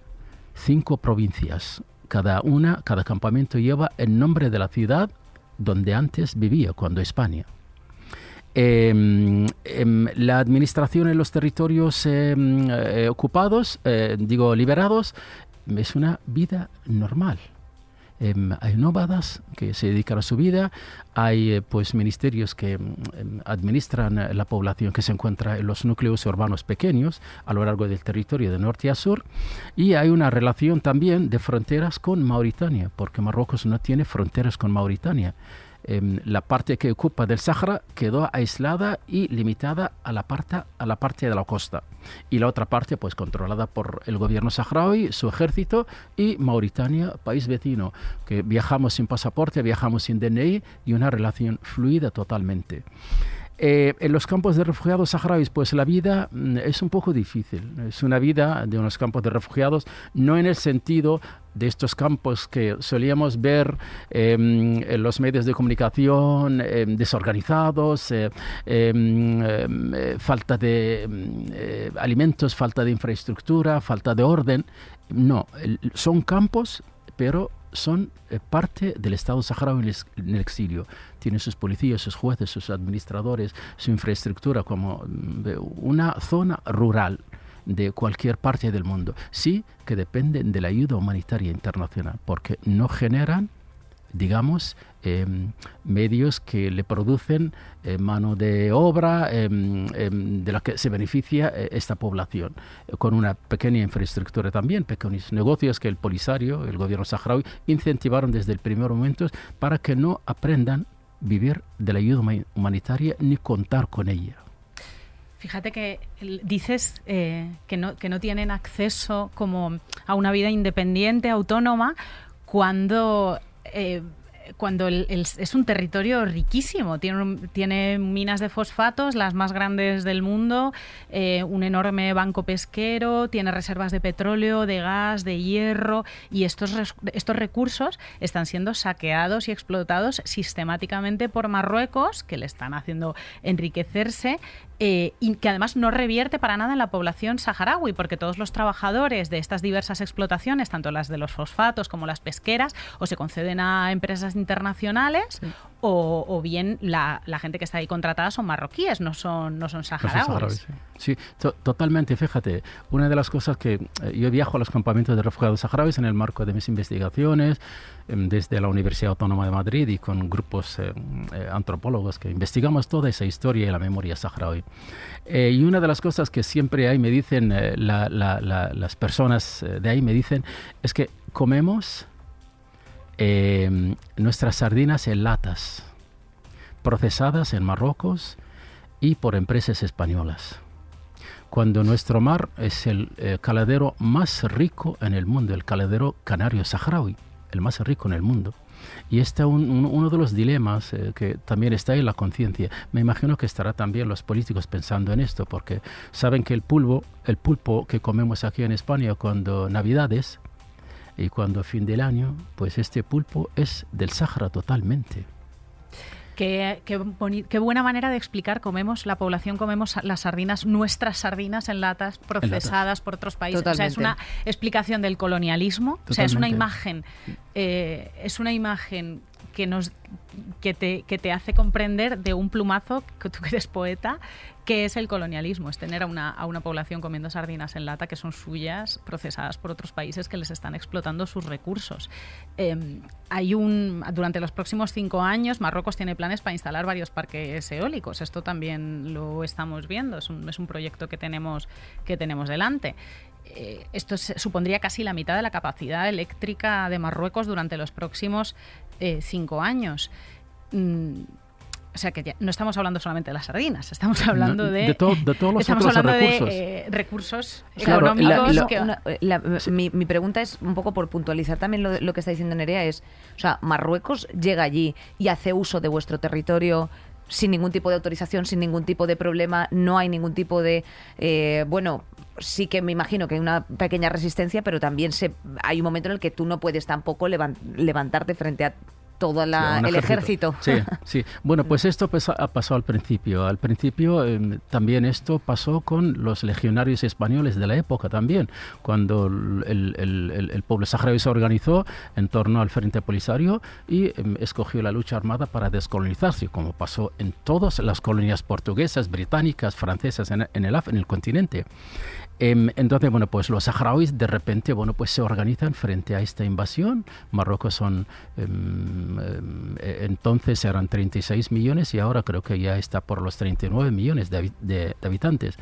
cinco provincias. Cada una, cada campamento lleva el nombre de la ciudad donde antes vivía, cuando España. Eh, eh, la administración en los territorios eh, eh, ocupados, eh, digo liberados, es una vida normal. Eh, hay nómadas que se dedican a su vida, hay eh, pues ministerios que eh, administran la población que se encuentra en los núcleos urbanos pequeños a lo largo del territorio de norte a sur, y hay una relación también de fronteras con Mauritania, porque Marruecos no tiene fronteras con Mauritania. Eh, la parte que ocupa del Sáhara quedó aislada y limitada a la parte, a la parte de la costa, y la otra parte pues controlada por el gobierno saharaui, su ejército y Mauritania, país vecino, que viajamos sin pasaporte, viajamos sin D N I, y una relación fluida totalmente. Eh, en los campos de refugiados saharauis, pues la vida mm, es un poco difícil. Es una vida de unos campos de refugiados, no en el sentido de estos campos que solíamos ver eh, en los medios de comunicación, eh, desorganizados, eh, eh, eh, falta de eh, alimentos, falta de infraestructura, falta de orden. No, son campos, pero son eh, parte del Estado saharaui en el exilio. Tienen sus policías, sus jueces, sus administradores, su infraestructura, como una zona rural de cualquier parte del mundo. Sí que dependen de la ayuda humanitaria internacional, porque no generan, digamos, eh, medios que le producen eh, mano de obra eh, eh, de la que se beneficia eh, esta población, eh, con una pequeña infraestructura también, pequeños negocios que el Polisario, el gobierno saharaui, incentivaron desde el primer momento para que no aprendan vivir de la ayuda humanitaria ni contar con ella. Fíjate que dices eh, que, no, que no tienen acceso como a una vida independiente, autónoma, cuando... Eh, cuando el, el, es un territorio riquísimo, tiene, tiene minas de fosfatos, las más grandes del mundo, eh, un enorme banco pesquero, tiene reservas de petróleo, de gas, de hierro, y estos, res, estos recursos están siendo saqueados y explotados sistemáticamente por Marruecos, que le están haciendo enriquecerse, eh, y que además no revierte para nada en la población saharaui, porque todos los trabajadores de estas diversas explotaciones, tanto las de los fosfatos como las pesqueras, o se conceden a empresas internacionales, sí. o, o bien la, la gente que está ahí contratada son marroquíes, no son, no son saharauis. No son saharauis, sí, sí to totalmente. Fíjate, una de las cosas que eh, yo viajo a los campamentos de refugiados saharauis en el marco de mis investigaciones eh, desde la Universidad Autónoma de Madrid y con grupos eh, eh, antropólogos que investigamos toda esa historia y la memoria saharaui. Eh, y una de las cosas que siempre ahí me dicen eh, la, la, la, las personas de ahí me dicen es que comemos... Eh, nuestras sardinas en latas, procesadas en Marruecos y por empresas españolas, cuando nuestro mar es el eh, caladero más rico en el mundo, el caladero canario saharaui, el más rico en el mundo. Y este es un, un, uno de los dilemas eh, que también está en la conciencia. Me imagino que estará también los políticos pensando en esto, porque saben que el pulpo, el pulpo que comemos aquí en España cuando Navidades y cuando a fin del año, pues este pulpo es del Sáhara totalmente. Qué, qué, qué buena manera de explicar, comemos, la población comemos las sardinas, nuestras sardinas en latas procesadas en latas. por otros países. Totalmente. O sea, es una explicación del colonialismo. Totalmente. O sea, es una imagen, eh, es una imagen que nos, que te, que te hace comprender de un plumazo, que tú eres poeta, qué es el colonialismo, es tener a una, a una población comiendo sardinas en lata que son suyas, procesadas por otros países que les están explotando sus recursos. Eh, hay un, durante los próximos cinco años, Marruecos tiene planes para instalar varios parques eólicos. Esto también lo estamos viendo, es un, es un proyecto que tenemos, que tenemos delante. Eh, esto supondría casi la mitad de la capacidad eléctrica de Marruecos durante los próximos eh, cinco años. Mm, o sea que ya, no estamos hablando solamente de las sardinas, estamos hablando de, de, to, de todos los estamos otros hablando recursos. De eh, recursos claro, económicos. La, la, que... una, la, sí. mi, mi pregunta es un poco por puntualizar también lo, lo que está diciendo Nerea, es, o sea, Marruecos llega allí y hace uso de vuestro territorio sin ningún tipo de autorización, sin ningún tipo de problema, no hay ningún tipo de... Eh, bueno, sí que me imagino que hay una pequeña resistencia, pero también se, hay un momento en el que tú no puedes tampoco levant, levantarte frente a todo la, sí, el ejército. ejército. Sí, sí. Bueno, pues esto pues, ha pasado al principio. Al principio eh, también esto pasó con los legionarios españoles de la época también, cuando el, el, el, el pueblo saharaui se organizó en torno al Frente Polisario y eh, escogió la lucha armada para descolonizarse, como pasó en todas las colonias portuguesas, británicas, francesas en, en, el, en el continente. Entonces, bueno, pues los saharauis de repente, bueno, pues se organizan frente a esta invasión. Marruecos son, eh, eh, entonces eran treinta y seis millones y ahora creo que ya está por los treinta y nueve millones de, de, de habitantes.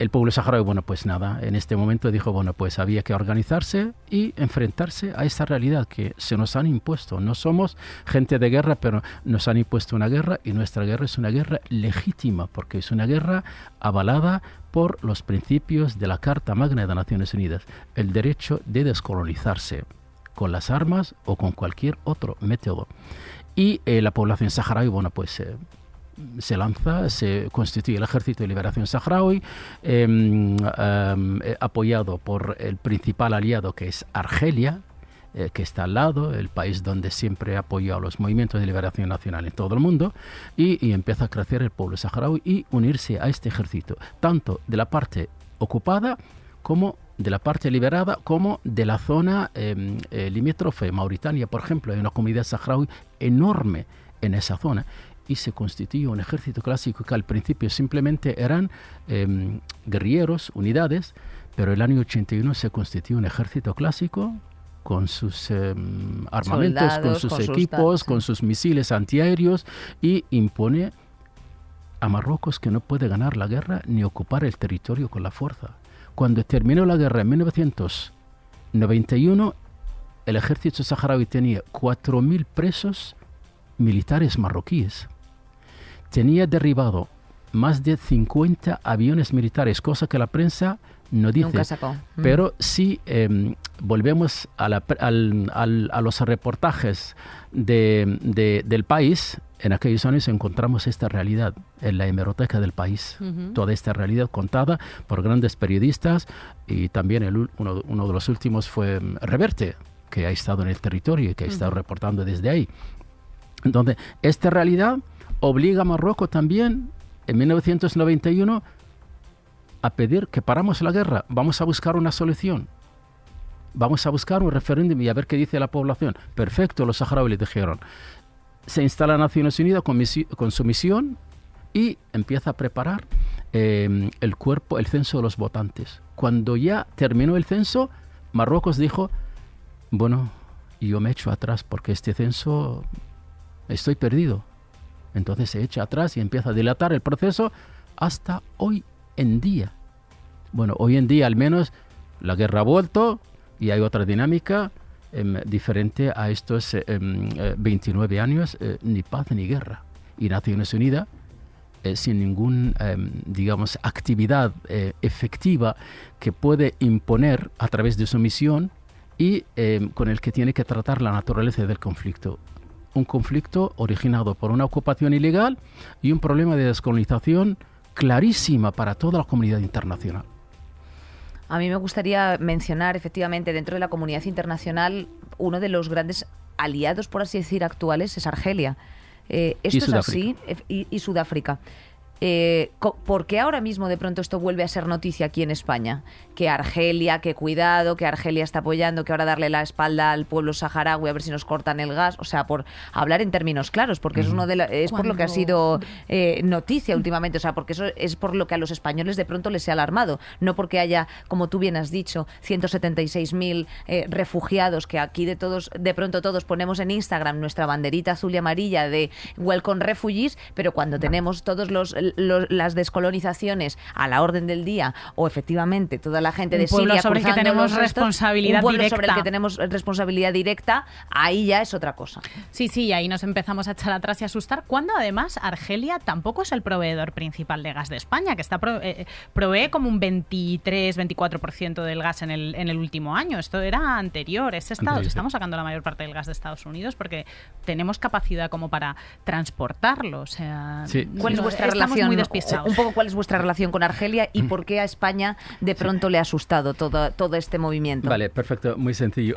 El pueblo saharaui, bueno, pues nada, en este momento dijo, bueno, pues había que organizarse y enfrentarse a esa realidad que se nos han impuesto. No somos gente de guerra, pero nos han impuesto una guerra y nuestra guerra es una guerra legítima, porque es una guerra avalada por los principios de la Carta Magna de Naciones Unidas, el derecho de descolonizarse con las armas o con cualquier otro método. Y eh, la población saharaui, bueno, pues... Eh, se lanza, se constituye el Ejército de Liberación Saharaui, eh, eh, apoyado por el principal aliado que es Argelia, eh, que está al lado, el país donde siempre ha apoyado los movimientos de liberación nacional en todo el mundo, y, y empieza a crecer el pueblo saharaui y unirse a este ejército, tanto de la parte ocupada como de la parte liberada, como de la zona eh, eh, limítrofe, Mauritania, por ejemplo. Hay una comunidad saharaui enorme en esa zona. Y se constituye un ejército clásico que al principio simplemente eran eh, guerrilleros, unidades, pero el año ochenta y uno se constituye un ejército clásico con sus eh, armamentos, soldados, con sus con equipos, sus con sus misiles antiaéreos y impone a Marruecos que no puede ganar la guerra ni ocupar el territorio con la fuerza. Cuando terminó la guerra en mil novecientos noventa y uno, el ejército saharaui tenía cuatro mil presos militares marroquíes. Tenía derribado más de cincuenta aviones militares, cosa que la prensa no dice. Nunca sacó. Mm. Pero si eh, volvemos a, la, al, al, a los reportajes de, de, del país, en aquellos años encontramos esta realidad en la hemeroteca del país. Uh-huh. Toda esta realidad contada por grandes periodistas, y también el, uno, uno de los últimos fue Reverte, que ha estado en el territorio y que ha estado uh-huh. reportando desde ahí. Entonces, esta realidad obliga a Marruecos también, en mil novecientos noventa y uno, a pedir que paramos la guerra, vamos a buscar una solución, vamos a buscar un referéndum y a ver qué dice la población. Perfecto, los saharauis dijeron. Se instala Naciones Unidas con, misi- con su misión y empieza a preparar eh, el cuerpo, el censo de los votantes. Cuando ya terminó el censo, Marruecos dijo, bueno, yo me echo atrás porque este censo estoy perdido. Entonces se echa atrás y empieza a dilatar el proceso hasta hoy en día. Bueno, hoy en día al menos la guerra ha vuelto y hay otra dinámica eh, diferente a estos eh, eh, veintinueve años, eh, ni paz ni guerra. Y Naciones Unidas, eh, sin ninguna, eh, digamos, actividad eh, efectiva que puede imponer a través de su misión y eh, con el que tiene que tratar la naturaleza del conflicto. Un conflicto originado por una ocupación ilegal y un problema de descolonización clarísima para toda la comunidad internacional. A mí me gustaría mencionar, efectivamente, dentro de la comunidad internacional, uno de los grandes aliados, por así decir, actuales es Argelia. Eh, esto es así, y, y Sudáfrica. Eh, ¿Por qué ahora mismo de pronto esto vuelve a ser noticia aquí en España? Que Argelia, que cuidado, que Argelia está apoyando, que ahora darle la espalda al pueblo saharaui a ver si nos cortan el gas. O sea, por hablar en términos claros, porque mm. es uno de la, es Cuando... por lo que ha sido eh, noticia últimamente. O sea, porque eso es por lo que a los españoles de pronto les ha alarmado. No porque haya, como tú bien has dicho, ciento setenta y seis mil eh, refugiados que aquí de todos de pronto todos ponemos en Instagram nuestra banderita azul y amarilla de Welcome Refugees, pero cuando tenemos todos los las descolonizaciones a la orden del día, o efectivamente toda la gente de Siria sobre el que tenemos responsabilidad directa, sobre el que tenemos responsabilidad directa, ahí ya es otra cosa. Sí, sí, ahí nos empezamos a echar atrás y asustar, cuando además Argelia tampoco es el proveedor principal de gas de España, que está pro, eh, provee como un veintitrés, veinticuatro por ciento del gas en el, en el último año. Esto era anterior, es Estados, estamos sacando la mayor parte del gas de Estados Unidos porque tenemos capacidad como para transportarlo. O sea, sí, ¿cuál sí. es vuestra relación? Muy despistados. Un poco cuál es vuestra relación con Argelia y por qué a España de pronto sí. le ha asustado todo, todo este movimiento. Vale, perfecto, muy sencillo.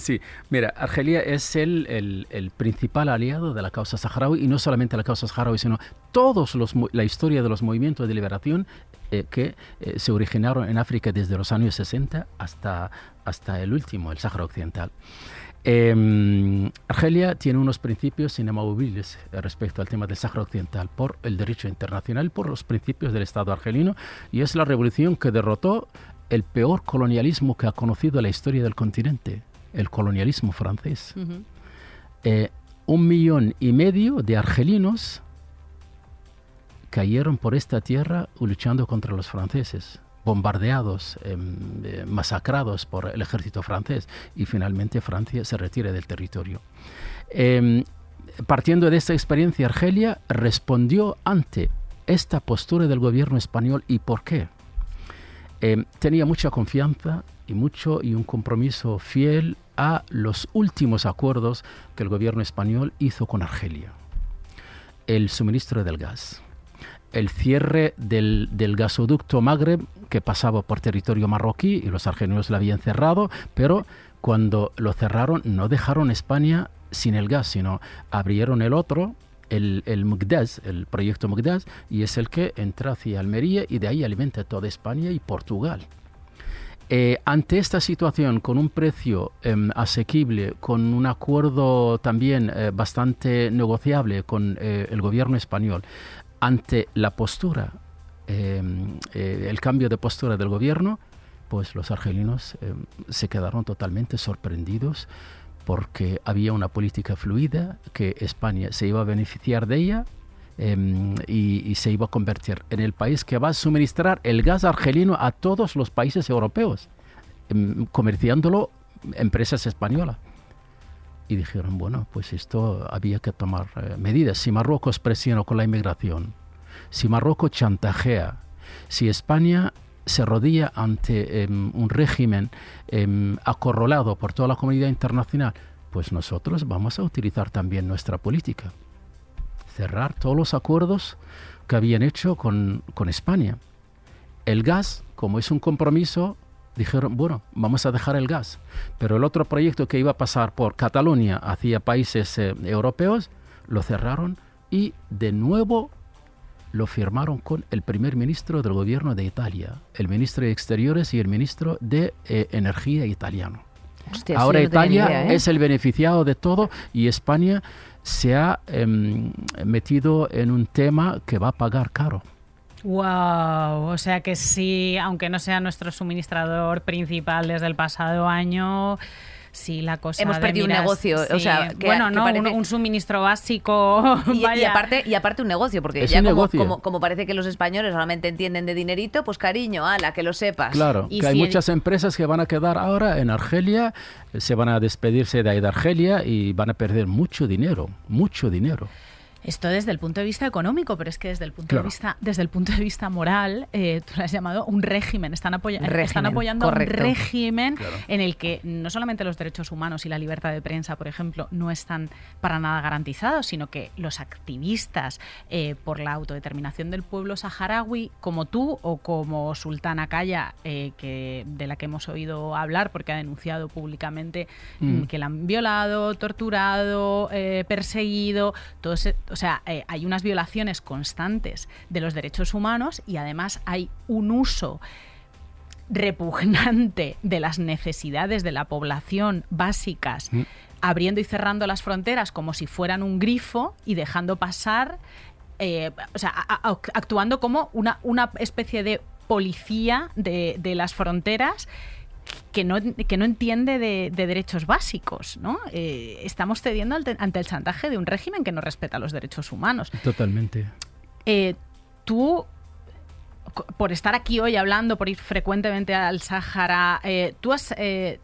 Sí, mira, Argelia es el, el, el principal aliado de la causa saharaui, y no solamente la causa saharaui, sino todos los, la historia de los movimientos de liberación eh, que eh, se originaron en África desde los años sesenta hasta, hasta el último, el Sáhara Occidental. Eh, Argelia tiene unos principios inamovibles respecto al tema del Sáhara Occidental por el derecho internacional, por los principios del Estado argelino, y es la revolución que derrotó el peor colonialismo que ha conocido la historia del continente, el colonialismo francés. Uh-huh. Eh, un millón y medio de argelinos cayeron por esta tierra luchando contra los franceses, bombardeados, eh, masacrados por el ejército francés, y finalmente Francia se retira del territorio. Eh, partiendo de esta experiencia, Argelia respondió ante esta postura del gobierno español. ¿Y por qué? Eh, tenía mucha confianza y, mucho, y un compromiso fiel a los últimos acuerdos que el gobierno español hizo con Argelia. El suministro del gas, el cierre del, del gasoducto Magreb que pasaba por territorio marroquí, y los argelinos lo habían cerrado, pero cuando lo cerraron no dejaron España sin el gas, sino abrieron el otro, el, el Mugdaz, el proyecto Mugdaz, y es el que entra hacia Almería y de ahí alimenta toda España y Portugal. Eh, ante esta situación, con un precio eh, asequible, con un acuerdo también eh, bastante negociable con eh, el gobierno español, ante la postura, eh, eh, el cambio de postura del gobierno, pues los argelinos eh, se quedaron totalmente sorprendidos, porque había una política fluida que España se iba a beneficiar de ella eh, y, y se iba a convertir en el país que va a suministrar el gas argelino a todos los países europeos, eh, comerciándolo empresas españolas. Y dijeron, bueno, pues esto había que tomar eh, medidas. Si Marruecos presionó con la inmigración, si Marruecos chantajea, si España se rodilla ante eh, un régimen eh, acorralado por toda la comunidad internacional, pues nosotros vamos a utilizar también nuestra política. Cerrar todos los acuerdos que habían hecho con, con España. El gas, como es un compromiso, dijeron, bueno, vamos a dejar el gas. Pero el otro proyecto que iba a pasar por Cataluña hacia países eh, europeos, lo cerraron y de nuevo lo firmaron con el primer ministro del gobierno de Italia, el ministro de Exteriores y el ministro de eh, Energía italiano. Hostia, ahora sí, no Italia idea, ¿eh? Es el beneficiado de todo y España se ha eh, metido en un tema que va a pagar caro. Wow, o sea que sí, aunque no sea nuestro suministrador principal desde el pasado año, sí, la cosa hemos perdido miras, un negocio, sí. O sea, que, bueno, que no, parece... un, un suministro básico. Y, vaya. y aparte, y aparte un negocio, porque es ya como, negocio. Como, como parece que los españoles solamente entienden de dinerito, pues cariño, ala, que lo sepas. Claro, y que si hay el... muchas empresas que van a quedar ahora en Argelia, se van a despedirse de ahí de Argelia y van a perder mucho dinero, mucho dinero. Esto desde el punto de vista económico, pero es que desde el punto claro. de vista, desde el punto de vista moral, eh, tú lo has llamado un régimen. Están, apoya régimen, están apoyando correcto. un régimen claro. en el que no solamente los derechos humanos y la libertad de prensa, por ejemplo, no están para nada garantizados, sino que los activistas eh, por la autodeterminación del pueblo saharaui, como tú o como Sultana Kaya, eh, que de la que hemos oído hablar porque ha denunciado públicamente mm. que la han violado, torturado, eh, perseguido, todo ese... O sea, eh, hay unas violaciones constantes de los derechos humanos y además hay un uso repugnante de las necesidades de la población básicas, mm. abriendo y cerrando las fronteras como si fueran un grifo y dejando pasar, eh, o sea, a, a, actuando como una, una especie de policía de, de las fronteras que no, que no entiende de, de derechos básicos, ¿no? Eh, estamos cediendo ante, ante el chantaje de un régimen que no respeta los derechos humanos. Totalmente. Eh, tú, por estar aquí hoy hablando, por ir frecuentemente al Sáhara, eh, tú has, eh,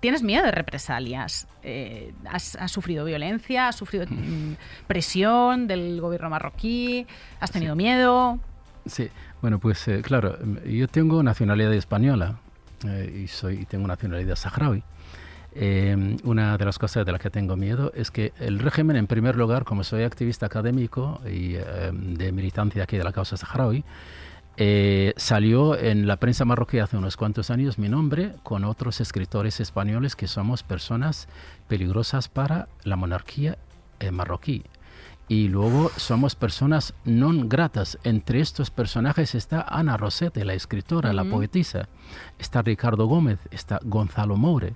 tienes miedo de represalias. Eh, has, has sufrido violencia, has sufrido mm, presión del gobierno marroquí, has tenido sí. miedo. Sí, bueno, pues eh, claro, yo tengo nacionalidad española. Eh, y soy tengo una nacionalidad saharaui. Eh, una de las cosas de las que tengo miedo es que el régimen, en primer lugar, como soy activista académico y eh, de militancia aquí de la causa saharaui, eh, salió en la prensa marroquí hace unos cuantos años mi nombre con otros escritores españoles que somos personas peligrosas para la monarquía eh, marroquí. Y luego somos personas non gratas. Entre estos personajes está Ana Rosete, la escritora, uh-huh. la poetisa. Está Ricardo Gómez, está Gonzalo Moure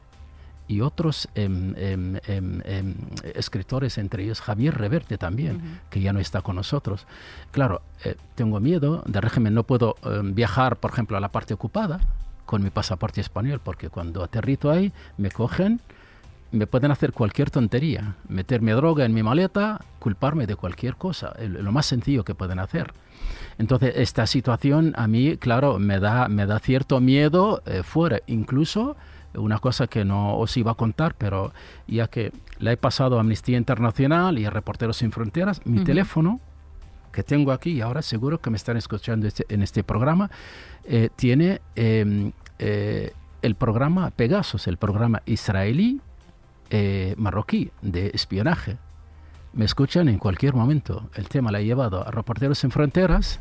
y otros eh, eh, eh, eh, escritores, entre ellos Javier Reverte también, uh-huh. que ya no está con nosotros. Claro, eh, tengo miedo del régimen. No puedo eh, viajar, por ejemplo, a la parte ocupada con mi pasaporte español porque cuando aterrito ahí me cogen... me pueden hacer cualquier tontería, meterme droga en mi maleta, culparme de cualquier cosa, lo más sencillo que pueden hacer. Entonces, esta situación a mí, claro, me da, me da cierto miedo eh, fuera. Incluso, una cosa que no os iba a contar, pero ya que la he pasado a Amnistía Internacional y a Reporteros sin Fronteras, mi uh-huh. teléfono que tengo aquí, y ahora seguro que me están escuchando este, en este programa, eh, tiene eh, eh, el programa Pegasus, el programa israelí, Eh, marroquí de espionaje. Me escuchan en cualquier momento. El tema la he llevado a Reporteros sin Fronteras,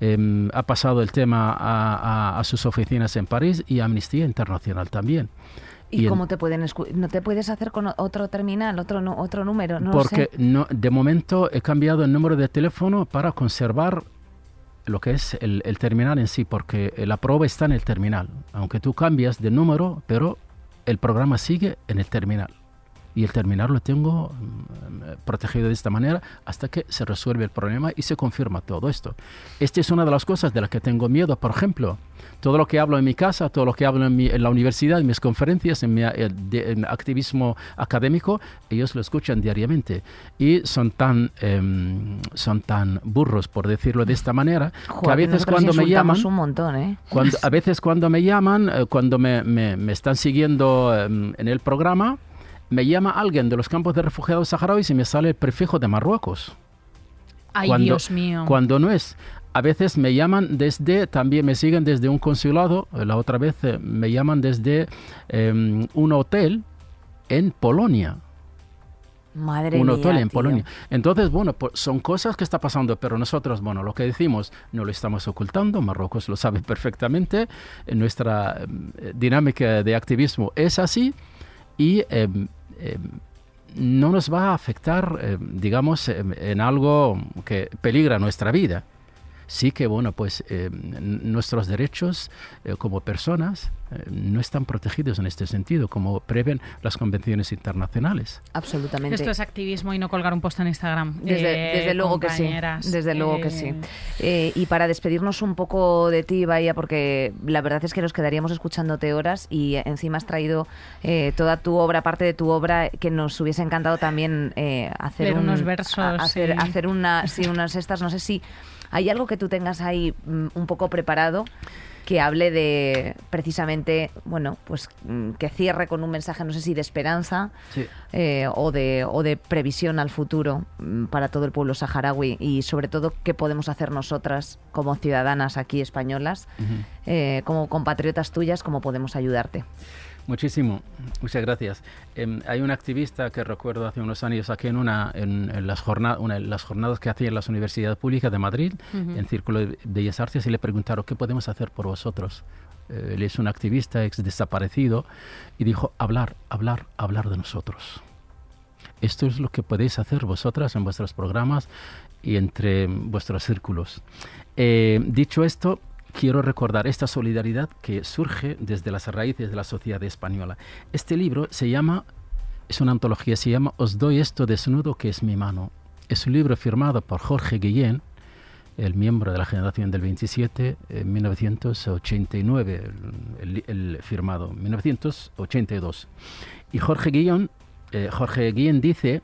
eh, ha pasado el tema a, a, a sus oficinas en París y a Amnistía Internacional también. ¿Y, y cómo el, te pueden escu- no te puedes hacer con otro terminal, otro no, otro número? No porque lo sé. No, de momento he cambiado el número de teléfono para conservar lo que es el, el terminal en sí, porque la prueba está en el terminal. Aunque tú cambias de número, pero el programa sigue en el terminal y el terminal lo tengo protegido de esta manera hasta que se resuelve el problema y se confirma todo esto. Esta es una de las cosas de las que tengo miedo, por ejemplo. Todo lo que hablo en mi casa, todo lo que hablo en, mi, en la universidad, en mis conferencias, en mi en, de, en activismo académico, ellos lo escuchan diariamente y son tan, eh, son tan burros, por decirlo de esta manera, Joder, que a veces cuando me llaman, un montón, ¿eh? cuando, a veces cuando me llaman, eh, cuando me, me, me están siguiendo eh, en el programa, me llama alguien de los campos de refugiados saharauis y me sale el prefijo de Marruecos. Ay, cuando, Dios mío. Cuando no es. A veces me llaman desde, también me siguen desde un consulado, la otra vez me llaman desde eh, un hotel en Polonia. Madre un mía, hotel en tío. Polonia. Entonces, bueno, pues son cosas que está pasando, pero nosotros, bueno, lo que decimos no lo estamos ocultando, Marruecos lo sabe perfectamente, nuestra eh, dinámica de activismo es así y eh, eh, no nos va a afectar, eh, digamos, eh, en algo que peligra nuestra vida. Sí que, bueno, pues eh, nuestros derechos eh, como personas eh, no están protegidos en este sentido, como prevén las convenciones internacionales. Absolutamente. Esto es activismo y no colgar un post en Instagram. Desde, eh, desde luego que sí. Desde luego eh... que sí. Eh, y para despedirnos un poco de ti, Bahía, porque la verdad es que nos quedaríamos escuchándote horas y encima has traído eh, toda tu obra, parte de tu obra, que nos hubiese encantado también eh, hacer un, unos versos. A, hacer, sí. hacer una, sí, unas estas, no sé si... ¿Hay algo que tú tengas ahí un poco preparado que hable de, precisamente, bueno, pues que cierre con un mensaje, no sé si de esperanza sí. eh, o, de, o de previsión al futuro para todo el pueblo saharaui y sobre todo qué podemos hacer nosotras como ciudadanas aquí españolas, uh-huh. eh, como compatriotas tuyas, cómo podemos ayudarte? Muchísimo, muchas gracias. Eh, hay un activista que recuerdo hace unos años aquí en una en, en las jornadas, una de las jornadas que hacía en las universidades públicas de Madrid, uh-huh. en Círculo de Bellas Artes, y le preguntaron qué podemos hacer por vosotros. Eh, él es un activista ex desaparecido y dijo hablar, hablar, hablar de nosotros. Esto es lo que podéis hacer vosotras en vuestros programas y entre vuestros círculos. Eh, dicho esto, quiero recordar esta solidaridad que surge desde las raíces de la sociedad española. Este libro se llama, es una antología, se llama Os doy esto desnudo que es mi mano. Es un libro firmado por Jorge Guillén, el miembro de la generación del veintisiete, en mil novecientos ochenta y nueve, el, el firmado, mil novecientos ochenta y dos. Y Jorge Guillén, eh, Jorge Guillén dice,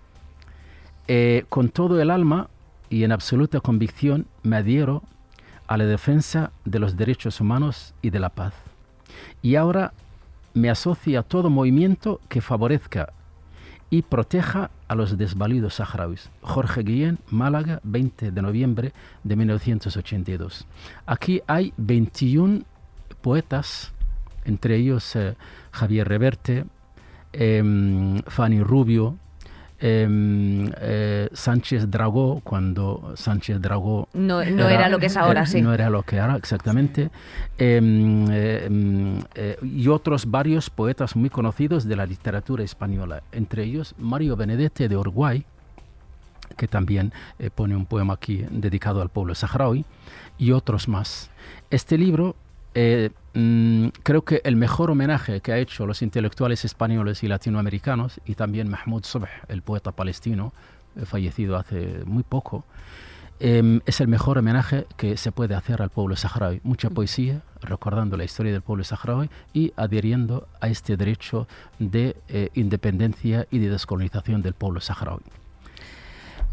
eh, con todo el alma y en absoluta convicción me adhiero a la defensa de los derechos humanos y de la paz. Y ahora me asocio a todo movimiento que favorezca y proteja a los desvalidos saharauis. Jorge Guillén, Málaga, veinte de noviembre de mil novecientos ochenta y dos. Aquí hay veintiún poetas, entre ellos eh, Javier Reverte, eh, Fanny Rubio, Eh, eh, Sánchez Dragó, cuando Sánchez Dragó no, no era, era lo que es ahora, eh, sí. No era lo que era, exactamente. Eh, eh, eh, y otros varios poetas muy conocidos de la literatura española, entre ellos Mario Benedetti de Uruguay, que también eh, pone un poema aquí dedicado al pueblo saharaui, y otros más. Este libro... Eh, mm, creo que el mejor homenaje que ha hecho los intelectuales españoles y latinoamericanos, y también Mahmoud Subh, el poeta palestino, eh, fallecido hace muy poco, eh, es el mejor homenaje que se puede hacer al pueblo saharaui. Mucha poesía recordando la historia del pueblo saharaui y adhiriendo a este derecho de eh, independencia y de descolonización del pueblo saharaui.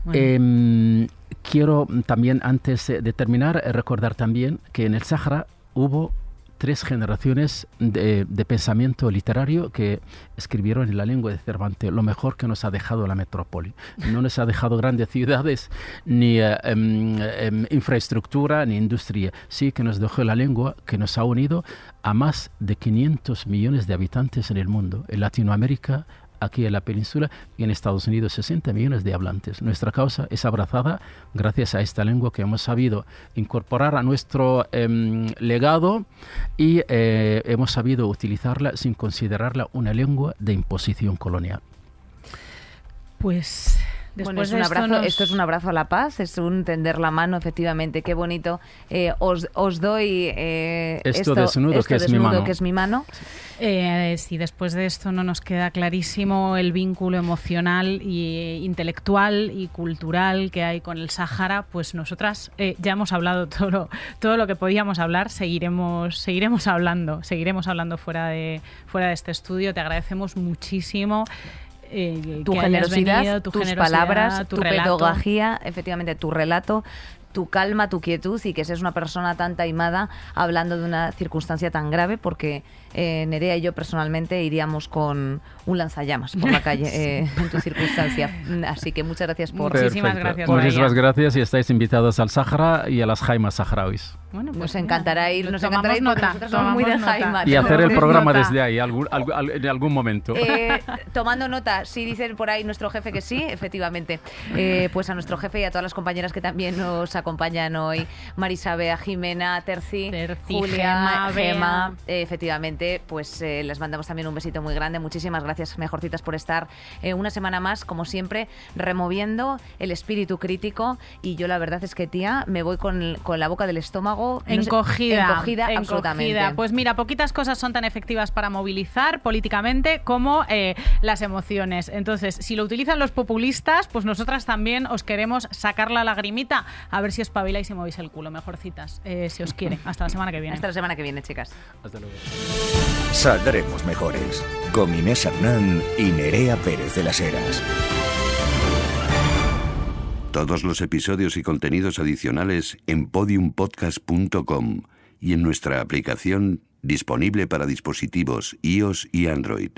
Bueno. Eh, quiero también, antes de terminar, recordar también que en el Sahara hubo tres generaciones de, de pensamiento literario que escribieron en la lengua de Cervantes, lo mejor que nos ha dejado la metrópoli. No nos ha dejado grandes ciudades, ni eh, eh, infraestructura, ni industria. Sí que nos dejó la lengua que nos ha unido a más de quinientos millones de habitantes en el mundo, en Latinoamérica, aquí en la península y en Estados Unidos, sesenta millones de hablantes. Nuestra causa es abrazada gracias a esta lengua que hemos sabido incorporar a nuestro eh, legado y eh, hemos sabido utilizarla sin considerarla una lengua de imposición colonial. Pues... Bueno, es un abrazo, esto, nos... esto es un abrazo a la paz, es un tender la mano, efectivamente, qué bonito. Eh, os, os doy eh, esto, esto desnudo, esto que, desnudo es mi mano. que es mi mano. Eh, si después de esto no nos queda clarísimo el vínculo emocional e intelectual y cultural que hay con el Sáhara, pues nosotras eh, ya hemos hablado todo lo, todo lo que podíamos hablar, seguiremos, seguiremos hablando, seguiremos hablando fuera de, fuera de este estudio. Te agradecemos muchísimo. Eh, tu generosidad, venido, tu tus generosidad, palabras, tu, tu pedagogía, efectivamente tu relato, tu calma, tu quietud y que seas una persona tan taimada hablando de una circunstancia tan grave, porque eh, Nerea y yo personalmente iríamos con un lanzallamas por la calle, sí, eh, en tu circunstancia. Así que muchas gracias por... Muchísimas gracias, Muchísimas gracias y estáis invitados al Sáhara y a las jaimas saharauis. Bueno, pues nos encantará ir, nos encantará ir, nota, nosotros somos muy de jaima. Y hacer el programa nota. desde ahí, algún, al, en algún momento. Eh, tomando nota, si dicen por ahí nuestro jefe que sí, efectivamente. Eh, pues a nuestro jefe y a todas las compañeras que también nos acompañan hoy. Marisabea, Jimena, Terci, Terci Julia, Gema, Gema. Eh, efectivamente, pues eh, les mandamos también un besito muy grande. Muchísimas gracias, Mejorcitas, por estar eh, una semana más, como siempre, removiendo el espíritu crítico. Y yo la verdad es que, tía, me voy con, con la boca del estómago No encogida, sé, encogida, encogida, absolutamente. Pues mira, poquitas cosas son tan efectivas para movilizar políticamente como eh, las emociones. Entonces, si lo utilizan los populistas, pues nosotras también os queremos sacar la lagrimita. A ver si os espabiláis y movís el culo. Mejorcitas, eh, si os quiere. Hasta la semana que viene. Hasta la semana que viene, chicas. Hasta luego. Saldremos mejores con Inés Hernán y Nerea Pérez de las Heras. Todos los episodios y contenidos adicionales en podium podcast punto com y en nuestra aplicación disponible para dispositivos iOS y Android.